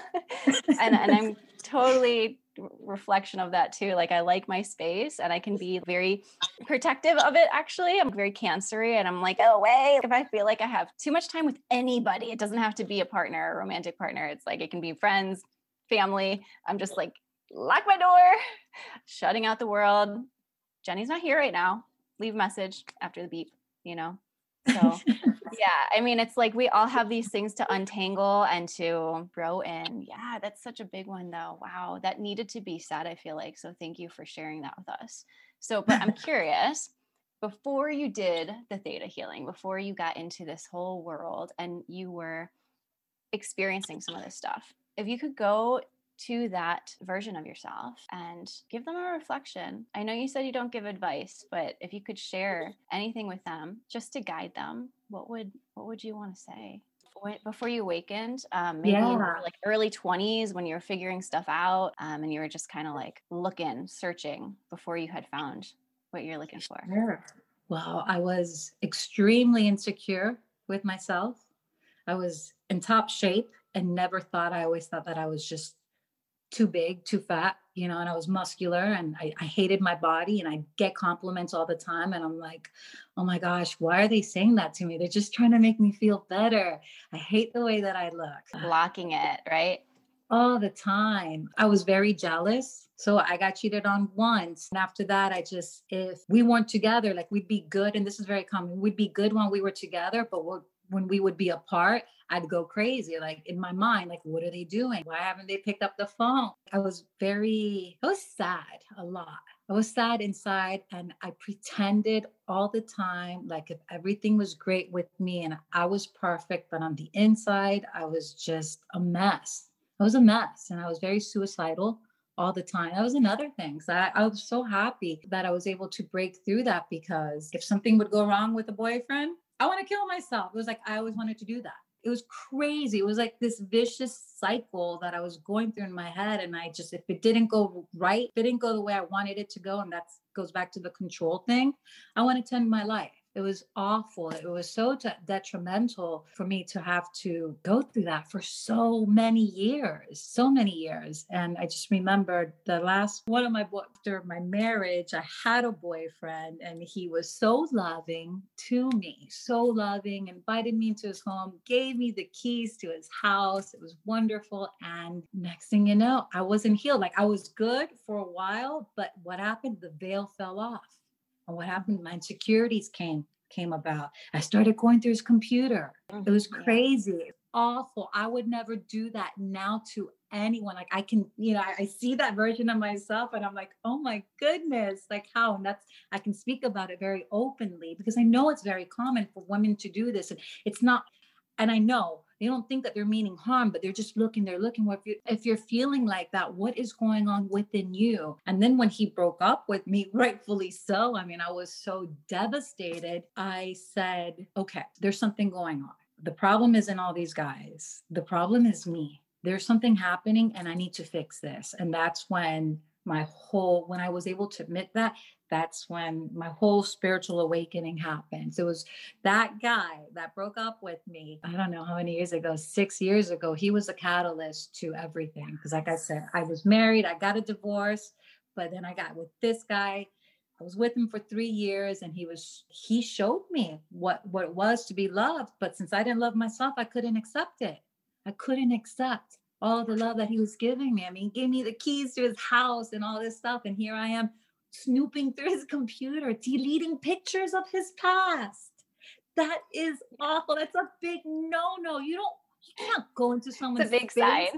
And I'm totally reflection of that too. Like, I like my space and I can be very protective of it. Actually, I'm very cancery and I'm like, oh, wait, if I feel like I have too much time with anybody, it doesn't have to be a partner or romantic partner. It's like, it can be friends, family. I'm just like, lock my door, shutting out the world. Jenny's not here right now. Leave a message after the beep, you know? So yeah, I mean, it's like, we all have these things to untangle and to grow in. Yeah. That's such a big one though. Wow. That needed to be said, I feel like. So thank you for sharing that with us. So, but I'm curious, before you did the theta healing, before you got into this whole world and you were experiencing some of this stuff, if you could go to that version of yourself and give them a reflection. I know you said you don't give advice, but if you could share anything with them just to guide them, what would you want to say? Before you awakened, maybe you were like early 20s when you were figuring stuff out, and you were just kind of like searching before you had found what you're looking for. Sure. Well, I was extremely insecure with myself. I was in top shape and never thought, I always thought that I was just too big, too fat, you know, and I was muscular and I hated my body, and I get compliments all the time. And I'm like, oh my gosh, why are they saying that to me? They're just trying to make me feel better. I hate the way that I look. Blocking it, right? All the time. I was very jealous. So I got cheated on once. And after that, if we weren't together, like we'd be good. And this is very common. We'd be good when we were together, but when we would be apart, I'd go crazy. Like in my mind, like, what are they doing? Why haven't they picked up the phone? I was sad a lot. I was sad inside, and I pretended all the time, like if everything was great with me and I was perfect, but on the inside, I was just a mess. I was a mess, and I was very suicidal all the time. That was another thing. So I was so happy that I was able to break through that, because if something would go wrong with a boyfriend, I want to kill myself. It was like, I always wanted to do that. It was crazy. It was like this vicious cycle that I was going through in my head. And if it didn't go right, if it didn't go the way I wanted it to go, and that goes back to the control thing, I want to end my life. It was awful. It was so detrimental for me to have to go through that for so many years. And I just remembered the last one of my boys after my marriage, I had a boyfriend, and he was so loving to me, invited me into his home, gave me the keys to his house. It was wonderful. And next thing you know, I wasn't healed. Like I was good for a while, but what happened? The veil fell off. And what happened? My insecurities came about. I started going through his computer. It was crazy, awful. I would never do that now to anyone. Like I can, you know, I see that version of myself, and I'm like, oh my goodness, like how? And I can speak about it very openly, because I know it's very common for women to do this, and it's not. And I know they don't think that they're meaning harm, but they're just looking, if you're feeling like that, what is going on within you? And then when he broke up with me, rightfully so, I mean, I was so devastated. I said, okay, there's something going on. The problem isn't all these guys. The problem is me. There's something happening, and I need to fix this. And that's when when I was able to admit that, that's when my whole spiritual awakening happened. So it was that guy that broke up with me, I don't know how many years ago, 6 years ago, he was a catalyst to everything. Because like I said, I was married, I got a divorce, but then I got with this guy. I was with him for 3 years, and he showed me what it was to be loved. But since I didn't love myself, I couldn't accept it. I couldn't accept all the love that he was giving me. I mean, he gave me the keys to his house and all this stuff. And here I am snooping through his computer, deleting pictures of his past. That is awful. That's a big no-no. You can't go into someone's big sign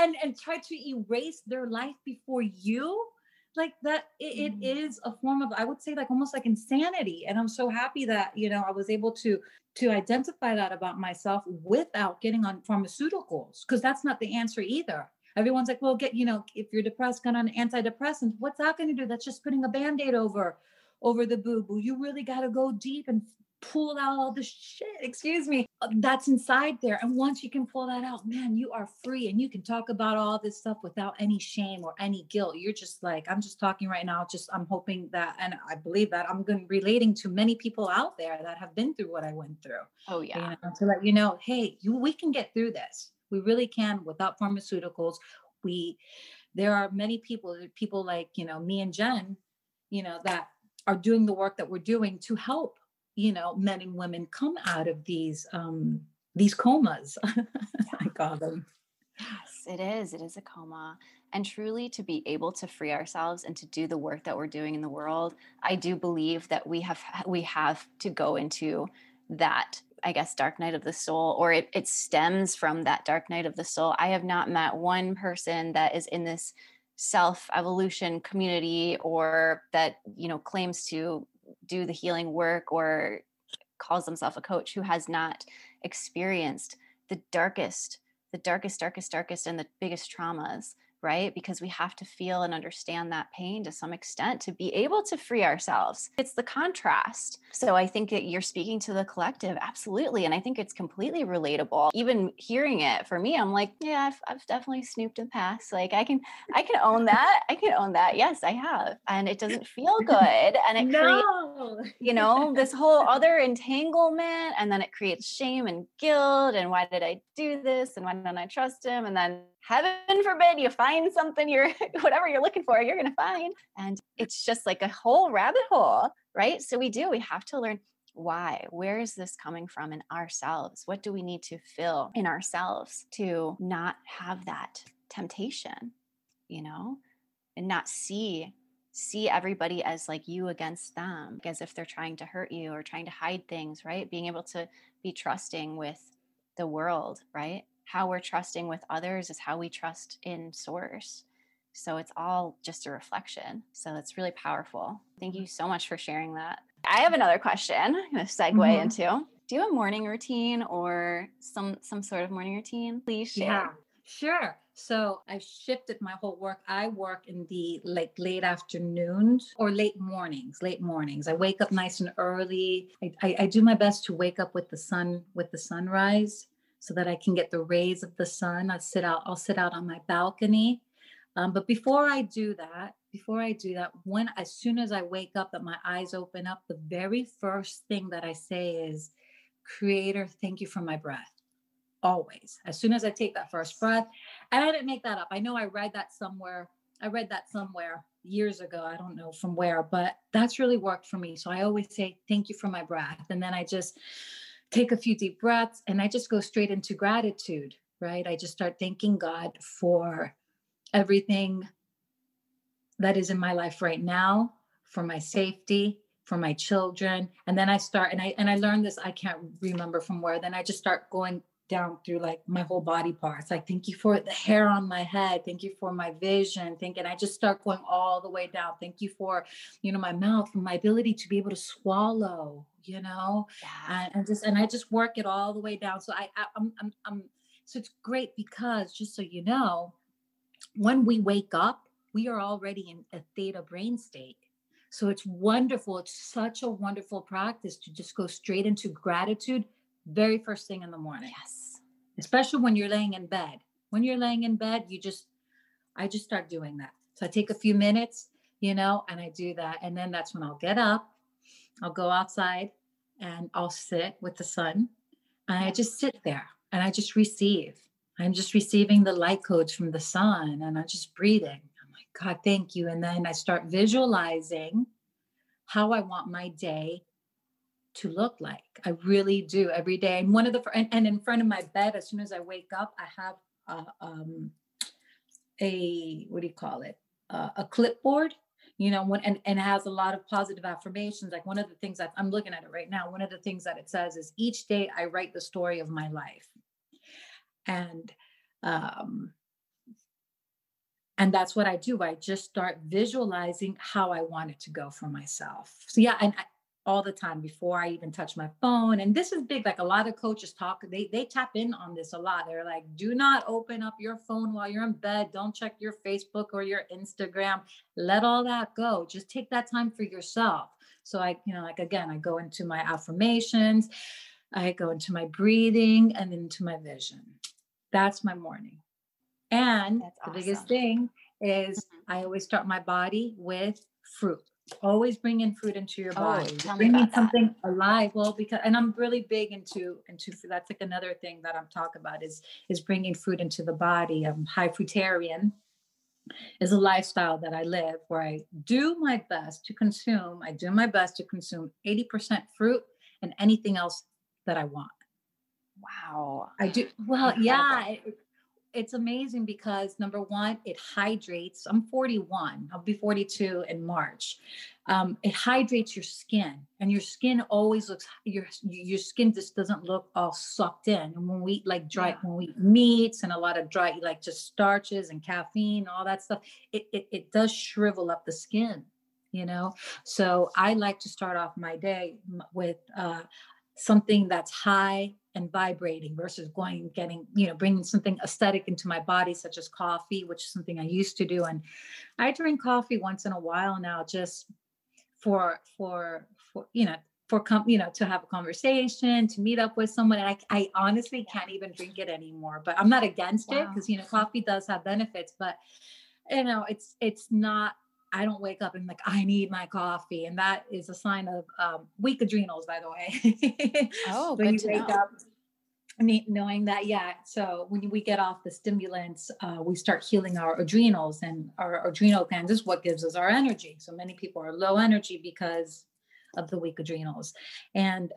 and try to erase their life before you. Like that, it is a form of, I would say, like almost like insanity. And I'm so happy that, you know, I was able to identify that about myself without getting on pharmaceuticals, because that's not the answer either. Everyone's like, well, if you're depressed, get on antidepressants. What's that going to do? That's just putting a Band-Aid over the boo-boo. You really got to go deep and pull out all the shit, that's inside there. And once you can pull that out, man, you are free, and you can talk about all this stuff without any shame or any guilt. You're just like, I'm just talking right now. I'm hoping that, and I believe that I'm relating to many people out there that have been through what I went through. Oh yeah. You know, to let you know, hey, we can get through this. We really can without pharmaceuticals. There are many people like, you know, me and Jen, you know, that are doing the work that we're doing to help, you know, men and women come out of these comas. I call them. Yes, it is. It is a coma. And truly to be able to free ourselves and to do the work that we're doing in the world, I do believe that we have to go into that, I guess, dark night of the soul, or it stems from that dark night of the soul. I have not met one person that is in this self-evolution community, or that, you know, claims to do the healing work or calls themselves a coach, who has not experienced the darkest, and the biggest traumas, right? Because we have to feel and understand that pain to some extent to be able to free ourselves. It's the contrast. So I think that you're speaking to the collective. Absolutely. And I think it's completely relatable. Even hearing it for me, I'm like, yeah, I've definitely snooped in the past. Like I can own that. I can own that. Yes, I have. And it doesn't feel good. And it creates, you know, this whole other entanglement, and then it creates shame and guilt. And why did I do this? And why didn't I trust him? And then heaven forbid you find something whatever you're looking for, you're going to find. And it's just like a whole rabbit hole, right? So we have to learn why, where is this coming from in ourselves? What do we need to fill in ourselves to not have that temptation, and not see everybody as like you against them, as if they're trying to hurt you or trying to hide things, right? Being able to be trusting with the world, right? How we're trusting with others is how we trust in source. So it's all just a reflection. So it's really powerful. Thank you so much for sharing that. I have another question I'm going to segue into. Do you have a morning routine or some sort of morning routine? Please share. Yeah, sure. So I've shifted my whole work. I work in the late afternoons or late mornings. I wake up nice and early. I do my best to wake up with the sunrise so that I can get the rays of the sun. I'll sit out on my balcony. But before I do that, as soon as I wake up, that my eyes open up, the very first thing that I say is, Creator, thank you for my breath. Always. As soon as I take that first breath, and I didn't make that up. I know I read that somewhere. Years ago. I don't know from where, but that's really worked for me. So I always say, thank you for my breath. And then I just take a few deep breaths and I just go straight into gratitude, right? I just start thanking God for everything that is in my life right now, for my safety, for my children. And then I start, and I learned this, I can't remember from where, then I just start going down through like my whole body parts. Like, thank you for the hair on my head. Thank you for my vision. And I just start going all the way down. Thank you for, my mouth and my ability to be able to swallow, yeah. and I just work it all the way down. So so it's great because just so you know, when we wake up, we are already in a theta brain state. So it's wonderful. It's such a wonderful practice to just go straight into gratitude very first thing in the morning. Yes. Especially when you're laying in bed. I just start doing that. So I take a few minutes, and I do that. And then that's when I'll get up, I'll go outside and I'll sit with the sun. And I just sit there and I just receive. I'm just receiving the light codes from the sun and I'm just breathing. I'm like, God, thank you. And then I start visualizing how I want my day to look like. I really do every day. And and in front of my bed, as soon as I wake up, I have a clipboard, and it has a lot of positive affirmations. Like one of the things that I'm looking at it right now, one of the things that it says is each day I write the story of my life. And that's what I do. I just start visualizing how I want it to go for myself. So yeah. And all the time before I even touch my phone. And this is big. Like a lot of coaches talk, they tap in on this a lot. They're like, do not open up your phone while you're in bed. Don't check your Facebook or your Instagram. Let all that go. Just take that time for yourself. So I go into my affirmations, I go into my breathing and into my vision. That's my morning. And that's awesome. The biggest thing is I always start my body with fruit. Always bring in fruit into your body. Bring in something alive. Well, because I'm really big into that's like another thing that I'm talking about is bringing fruit into the body. I'm high fruitarian. Is a lifestyle that I live where I do my best to consume. I do my best to consume 80% fruit and anything else that I want. Wow. I do. Well, incredible. Yeah. It's amazing because number one, it hydrates. I'm 41. I'll be 42 in March. It hydrates your skin, and your skin always looks. Your skin just doesn't look all sucked in. And when we eat like dry, when we eat meats and a lot of dry, like just starches and caffeine, all that stuff, it does shrivel up the skin. So I like to start off my day with something that's high and vibrating versus bringing something aesthetic into my body, such as coffee, which is something I used to do. And I drink coffee once in a while now, just for to have a conversation, to meet up with someone. And I honestly can't even drink it anymore, but I'm not against it because, coffee does have benefits, but it's not, I don't wake up and like, I need my coffee. And that is a sign of weak adrenals, by the way. Oh, good to know. Up knowing that, yeah. So when we get off the stimulants, we start healing our adrenals, and our adrenal glands is what gives us our energy. So many people are low energy because of the weak adrenals, and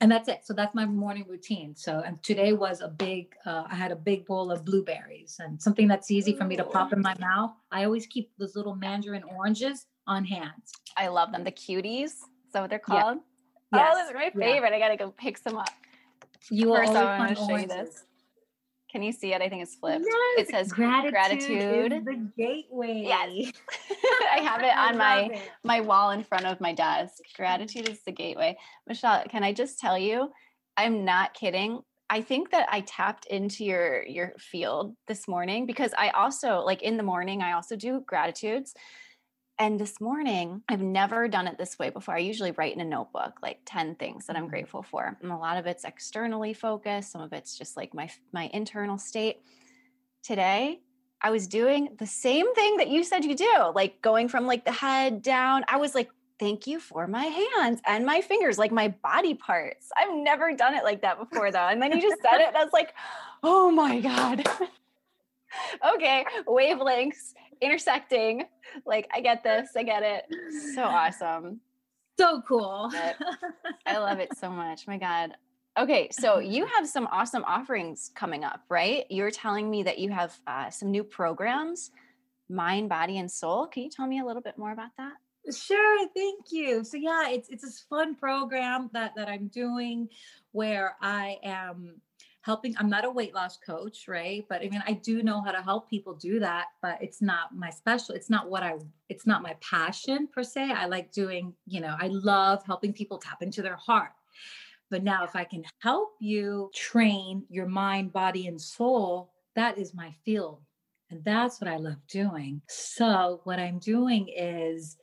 that's it. So that's my morning routine. So, and today was a big, I had a big bowl of blueberries, and something that's easy for me to pop in my mouth. I always keep those little mandarin oranges on hand. I love them. The cuties. Is that what they're called? Yeah. Yes. Oh, those are my favorite. Yeah. I got to go pick some up. You are going to show you this. Can you see it? I think it's flipped. Yes. It says gratitude is the gateway. Yes. I have it on my wall in front of my desk. Gratitude is the gateway. Michelle, can I just tell you, I'm not kidding. I think that I tapped into your field this morning, because I also, like, in the morning, I also do gratitudes. And this morning, I've never done it this way before. I usually write in a notebook, like 10 things that I'm grateful for. And a lot of it's externally focused. Some of it's just like my internal state. Today, I was doing the same thing that you said you do, like going from like the head down. I was like, thank you for my hands and my fingers, like my body parts. I've never done it like that before though. And then you just said it and I was like, oh my God. Okay, wavelengths intersecting. Like, I get this. I get it. So awesome. So cool. I love it so much. My God. Okay. So you have some awesome offerings coming up, right? You were telling me that you have some new programs, Mind, Body, and Soul. Can you tell me a little bit more about that? Sure. Thank you. So yeah, it's this fun program that I'm doing where I am helping. I'm not a weight loss coach, right? But I mean, I do know how to help people do that, but it's not my special. It's not my passion per se. I like doing, I love helping people tap into their heart. But now if I can help you train your mind, body, and soul, that is my field. And that's what I love doing. So what I'm doing is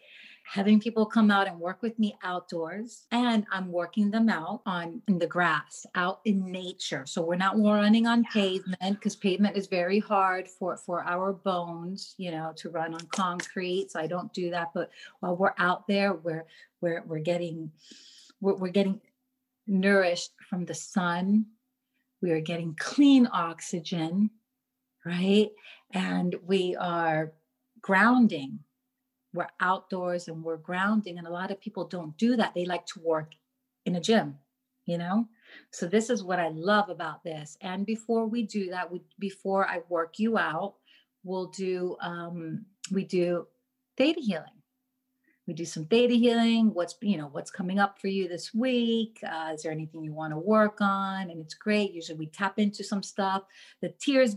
having people come out and work with me outdoors, and I'm working them out in the grass, out in nature. So we're not running on pavement, because pavement is very hard for our bones, to run on concrete. So I don't do that. But while we're out there, we're getting nourished from the sun. We are getting clean oxygen, right? And we are grounding. We're outdoors and we're grounding. And a lot of people don't do that. They like to work in a gym, So this is what I love about this. And before we do that, before I work you out, we do theta healing. We do some theta healing. What's coming up for you this week? Is there anything you want to work on? And it's great. Usually we tap into some stuff. The tears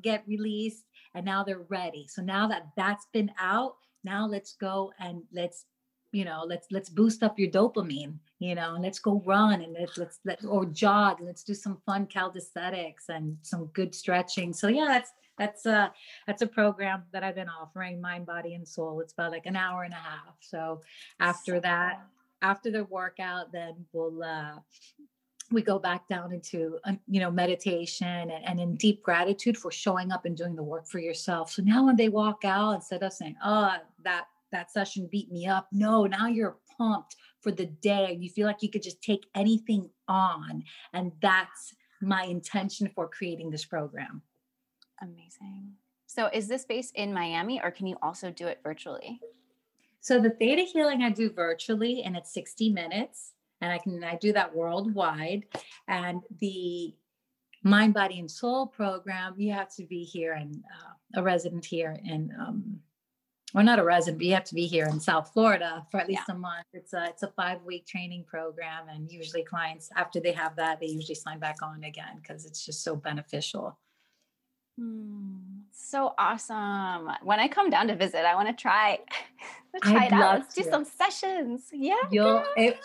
get released, and now they're ready. So now that's been out, now let's go and let's boost up your dopamine, and let's go run and let's jog. Let's do some fun calisthenics and some good stretching. So yeah, that's a program that I've been offering, Mind, Body, and Soul. It's about like an hour and a half. So after the workout, then we go back down into, meditation and in deep gratitude for showing up and doing the work for yourself. So now when they walk out, instead of saying, oh, that session beat me up. No, now you're pumped for the day. You feel like you could just take anything on. And that's my intention for creating this program. Amazing. So is this based in Miami, or can you also do it virtually? So the theta healing I do virtually, and it's 60 minutes. And I do that worldwide. And the Mind, Body, and Soul program, you have to be here and a resident here in, or not a resident, but you have to be here in South Florida for at least a month. It's a 5-week training program. And usually clients, after they have that, they usually sign back on again, because it's just so beneficial. So awesome. When I come down to visit, I want to try it out. Let's do some sessions. Yeah.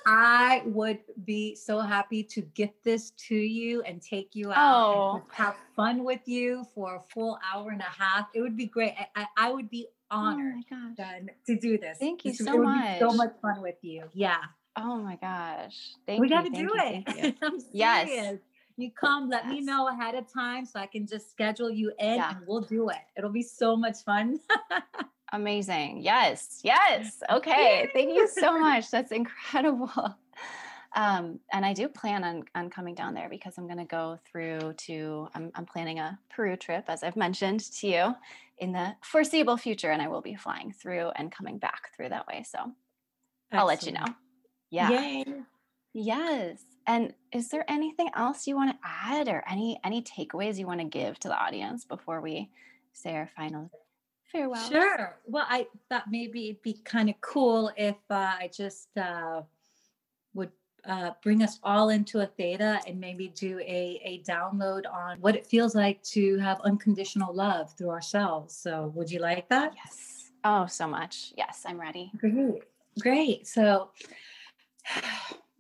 I would be so happy to gift this to you and take you out and have fun with you for a full hour and a half. It would be great. I would be honored to do this. Thank you so much. Be so much fun with you. Yeah. Oh my gosh. We got to do it. I'm serious. Yes. You come, let me know ahead of time so I can just schedule you in and we'll do it. It'll be so much fun. Amazing. Yes. Okay. Thank you so much. That's incredible. And I do plan on coming down there because I'm going to go through to, I'm planning a Peru trip, as I've mentioned to you, in the foreseeable future. And I will be flying through and coming back through that way. So I'll let you know. Yeah. Yay. Yes. And is there anything else you want to add or any takeaways you want to give to the audience before we say our final farewell? Sure. Well, I thought maybe it'd be kind of cool if I just would bring us all into a theta and maybe do a download on what it feels like to have unconditional love through ourselves. So would you like that? Yes. Oh, so much. Yes, I'm ready. Great. So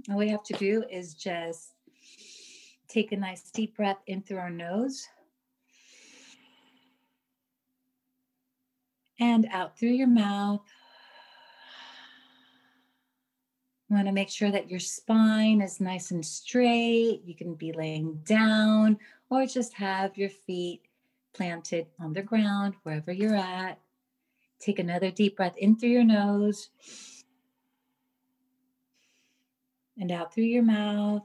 all we have to do is just take a nice deep breath in through our nose and out through your mouth. You want to make sure that your spine is nice and straight. You can be laying down or just have your feet planted on the ground, wherever you're at. Take another deep breath in through your nose and out through your mouth.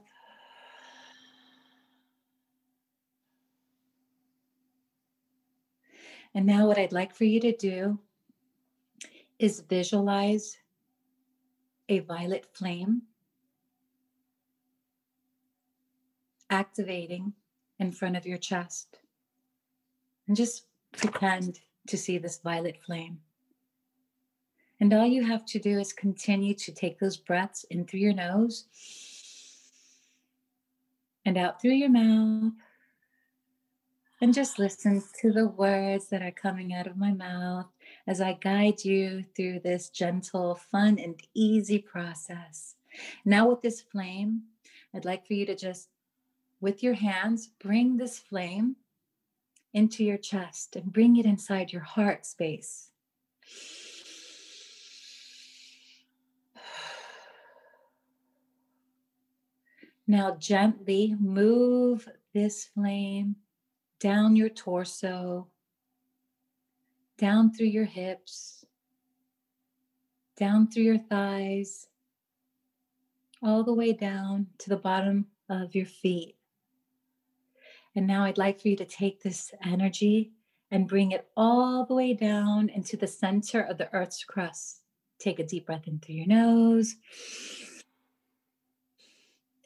And now what I'd like for you to do is visualize a violet flame activating in front of your chest. And just pretend to see this violet flame. And all you have to do is continue to take those breaths in through your nose and out through your mouth. And just listen to the words that are coming out of my mouth as I guide you through this gentle, fun, and easy process. Now with this flame, I'd like for you to just, with your hands, bring this flame into your chest and bring it inside your heart space. Now gently move this flame down your torso, down through your hips, down through your thighs, all the way down to the bottom of your feet. And now I'd like for you to take this energy and bring it all the way down into the center of the Earth's crust. Take a deep breath in through your nose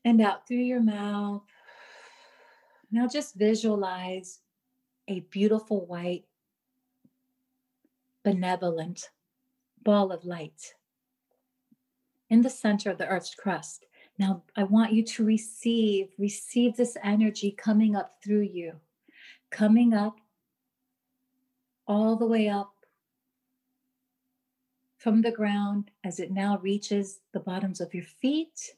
and out through your mouth. Now just visualize a beautiful white, benevolent ball of light in the center of the Earth's crust. Now I want you to receive this energy coming up through you, coming up all the way up from the ground as it now reaches the bottoms of your feet,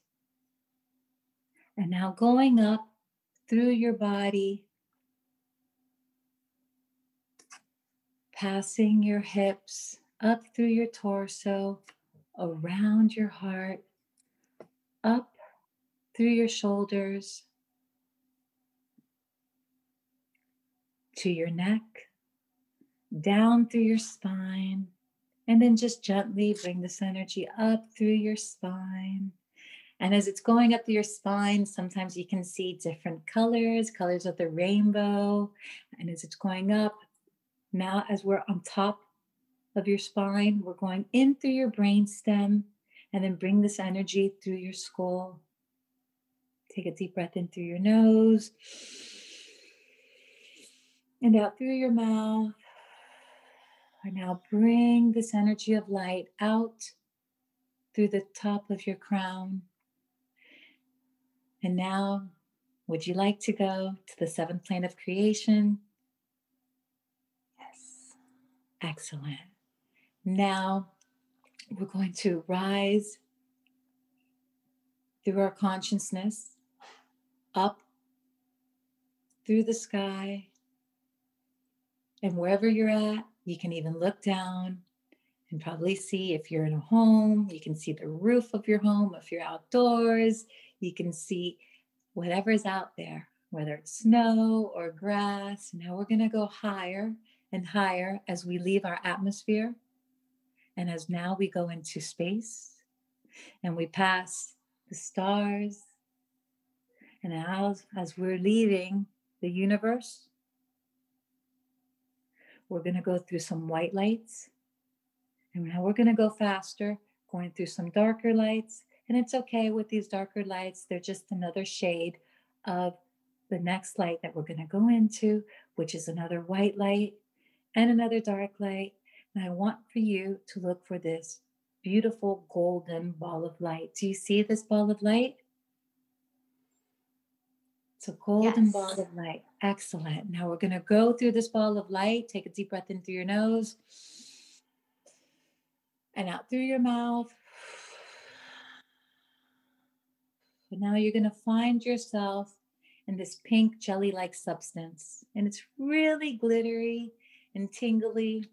and now going up through your body, passing your hips, up through your torso, around your heart, up through your shoulders, to your neck, down through your spine, and then just gently bring this energy up through your spine. And as it's going up through your spine, sometimes you can see different colors of the rainbow. And as it's going up, now as we're on top of your spine, we're going in through your brainstem and then bring this energy through your skull. Take a deep breath in through your nose and out through your mouth. And now bring this energy of light out through the top of your crown. And now, would you like to go to the seventh plane of creation? Yes. Excellent. Now, we're going to rise through our consciousness, up through the sky. And wherever you're at, you can even look down and probably see if you're in a home, you can see the roof of your home. If you're outdoors, you can see whatever is out there, whether it's snow or grass. Now we're going to go higher and higher as we leave our atmosphere. And as now we go into space and we pass the stars, and as we're leaving the universe, we're going to go through some white lights, and now we're going to go faster, going through some darker lights. And it's okay with these darker lights. They're just another shade of the next light that we're going to go into, which is another white light and another dark light. And I want for you to look for this beautiful golden ball of light. Do you see this ball of light? It's a golden ball of light. Excellent. Now we're going to go through this ball of light. Take a deep breath in through your nose and out through your mouth. But now you're going to find yourself in this pink jelly-like substance. And it's really glittery and tingly.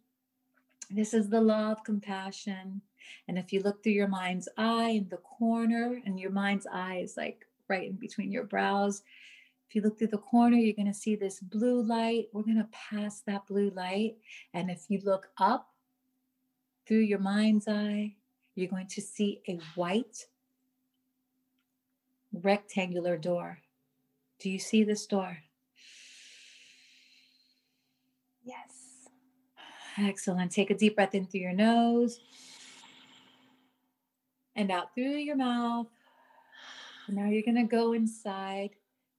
This is the law of compassion. And if you look through your mind's eye in the corner, and your mind's eye is like right in between your brows. If you look through the corner, you're going to see this blue light. We're going to pass that blue light. And if you look up through your mind's eye, you're going to see a white rectangular door. Do you see this door? Yes. Excellent. Take a deep breath in through your nose and out through your mouth. Now you're going to go inside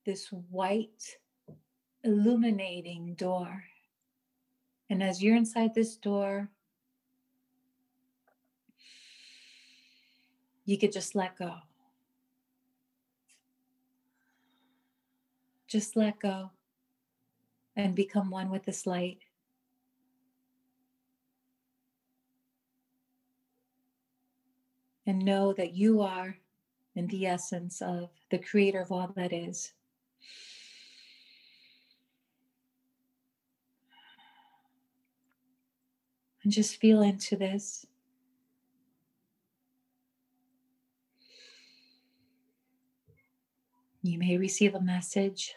this white illuminating door. And as you're inside this door, you could just let go. Just let go and become one with this light. And know that you are in the essence of the creator of all that is. And just feel into this. You may receive a message.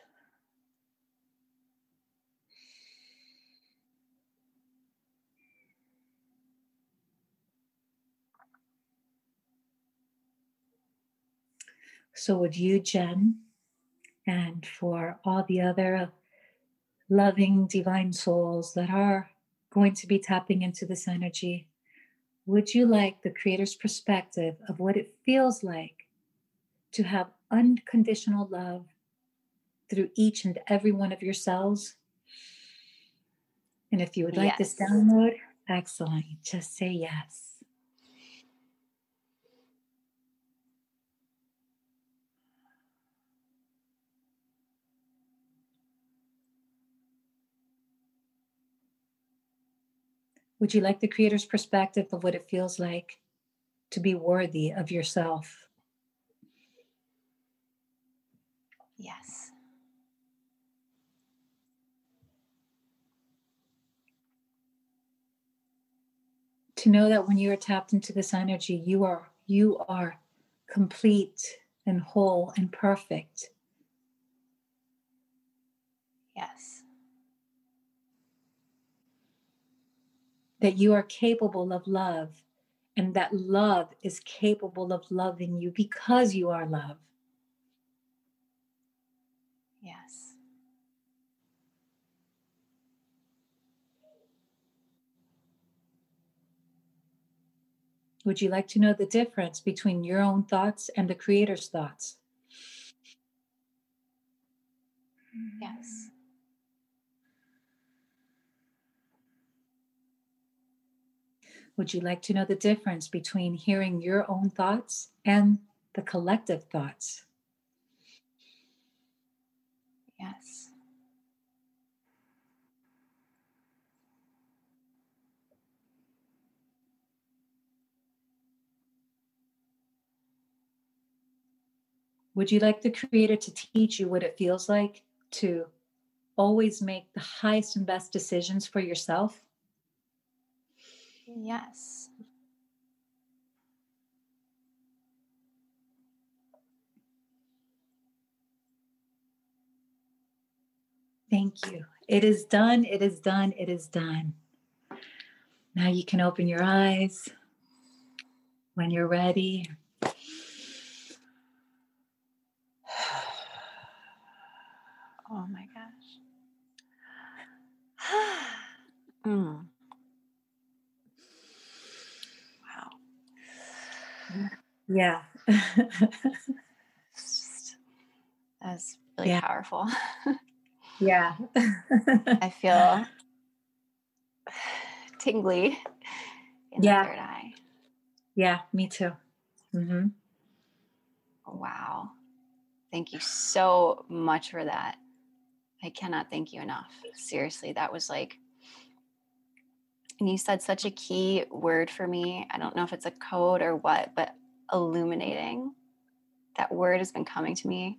So would you, Jen, and for all the other loving divine souls that are going to be tapping into this energy, would you like the creator's perspective of what it feels like to have unconditional love through each and every one of your cells? And if you would like this download, excellent. Just say yes. Would you like the creator's perspective of what it feels like to be worthy of yourself? Yes. To know that when you are tapped into this energy, you are complete and whole and perfect. Yes. That you are capable of love, and that love is capable of loving you because you are love. Yes. Would you like to know the difference between your own thoughts and the creator's thoughts? Yes. Would you like to know the difference between hearing your own thoughts and the collective thoughts? Yes. Would you like the creator to teach you what it feels like to always make the highest and best decisions for yourself? Yes. Thank you. It is done. It is done. It is done. Now you can open your eyes when you're ready. Oh my gosh. Wow. Yeah. That's really powerful. Yeah. I feel tingly in the third eye. Yeah, me too. Mm-hmm. Wow. Thank you so much for that. I cannot thank you enough. Seriously, that was like, and you said such a key word for me. I don't know if it's a code or what, but illuminating. That word has been coming to me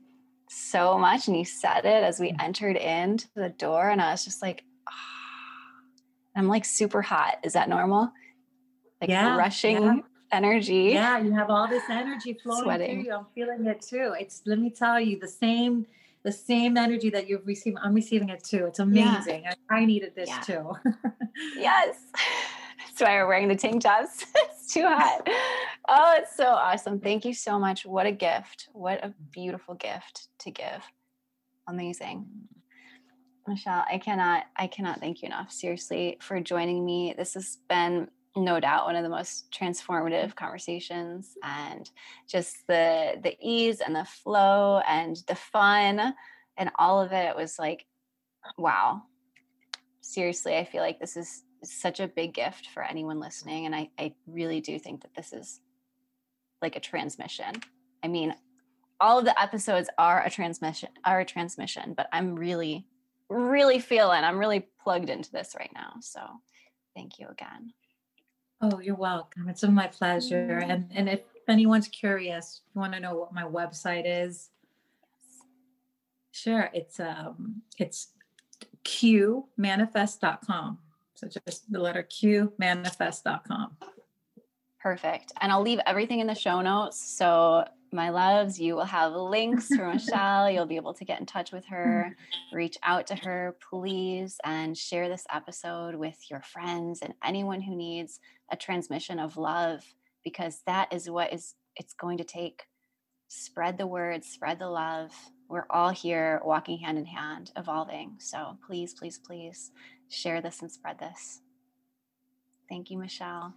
so much. And you said it as we entered into the door, and I was just like, oh. I'm like super hot. Is that normal? Like rushing energy. Yeah, you have all this energy flowing through you. I'm feeling it too. It's, let me tell you, the same energy that you've received, I'm receiving it too. It's amazing. Yeah. I needed this too. Yes. That's why we're wearing the tank tops. It's too hot. Oh, it's so awesome. Thank you so much. What a gift. What a beautiful gift to give. Amazing. Michelle, I cannot thank you enough, seriously, for joining me. This has been no doubt one of the most transformative conversations, and just the ease and the flow and the fun and all of it. It was like, wow. Seriously, I feel like this is such a big gift for anyone listening. And I really do think that this is like a transmission. I mean, all of the episodes are a transmission, but I'm really, really feeling, I'm really plugged into this right now. So thank you again. Oh, you're welcome. It's my pleasure. And if anyone's curious, if you want to know what my website is, sure. It's qmanifest.com. So just the letter Q, manifest.com. Perfect. And I'll leave everything in the show notes. So my loves, you will have links for Michelle. You'll be able to get in touch with her, reach out to her, please, and share this episode with your friends and anyone who needs a transmission of love, because that is what it's going to take. Spread the word, spread the love. We're all here walking hand in hand, evolving. So please, please, please share this and spread this. Thank you, Michelle.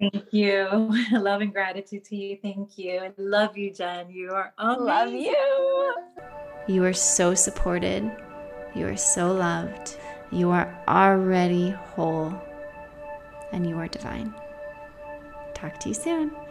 Thank you. Love and gratitude to you. Thank you. I love you, Jen. You are amazing. Love you. You are so supported. You are so loved. You are already whole. And you are divine. Talk to you soon.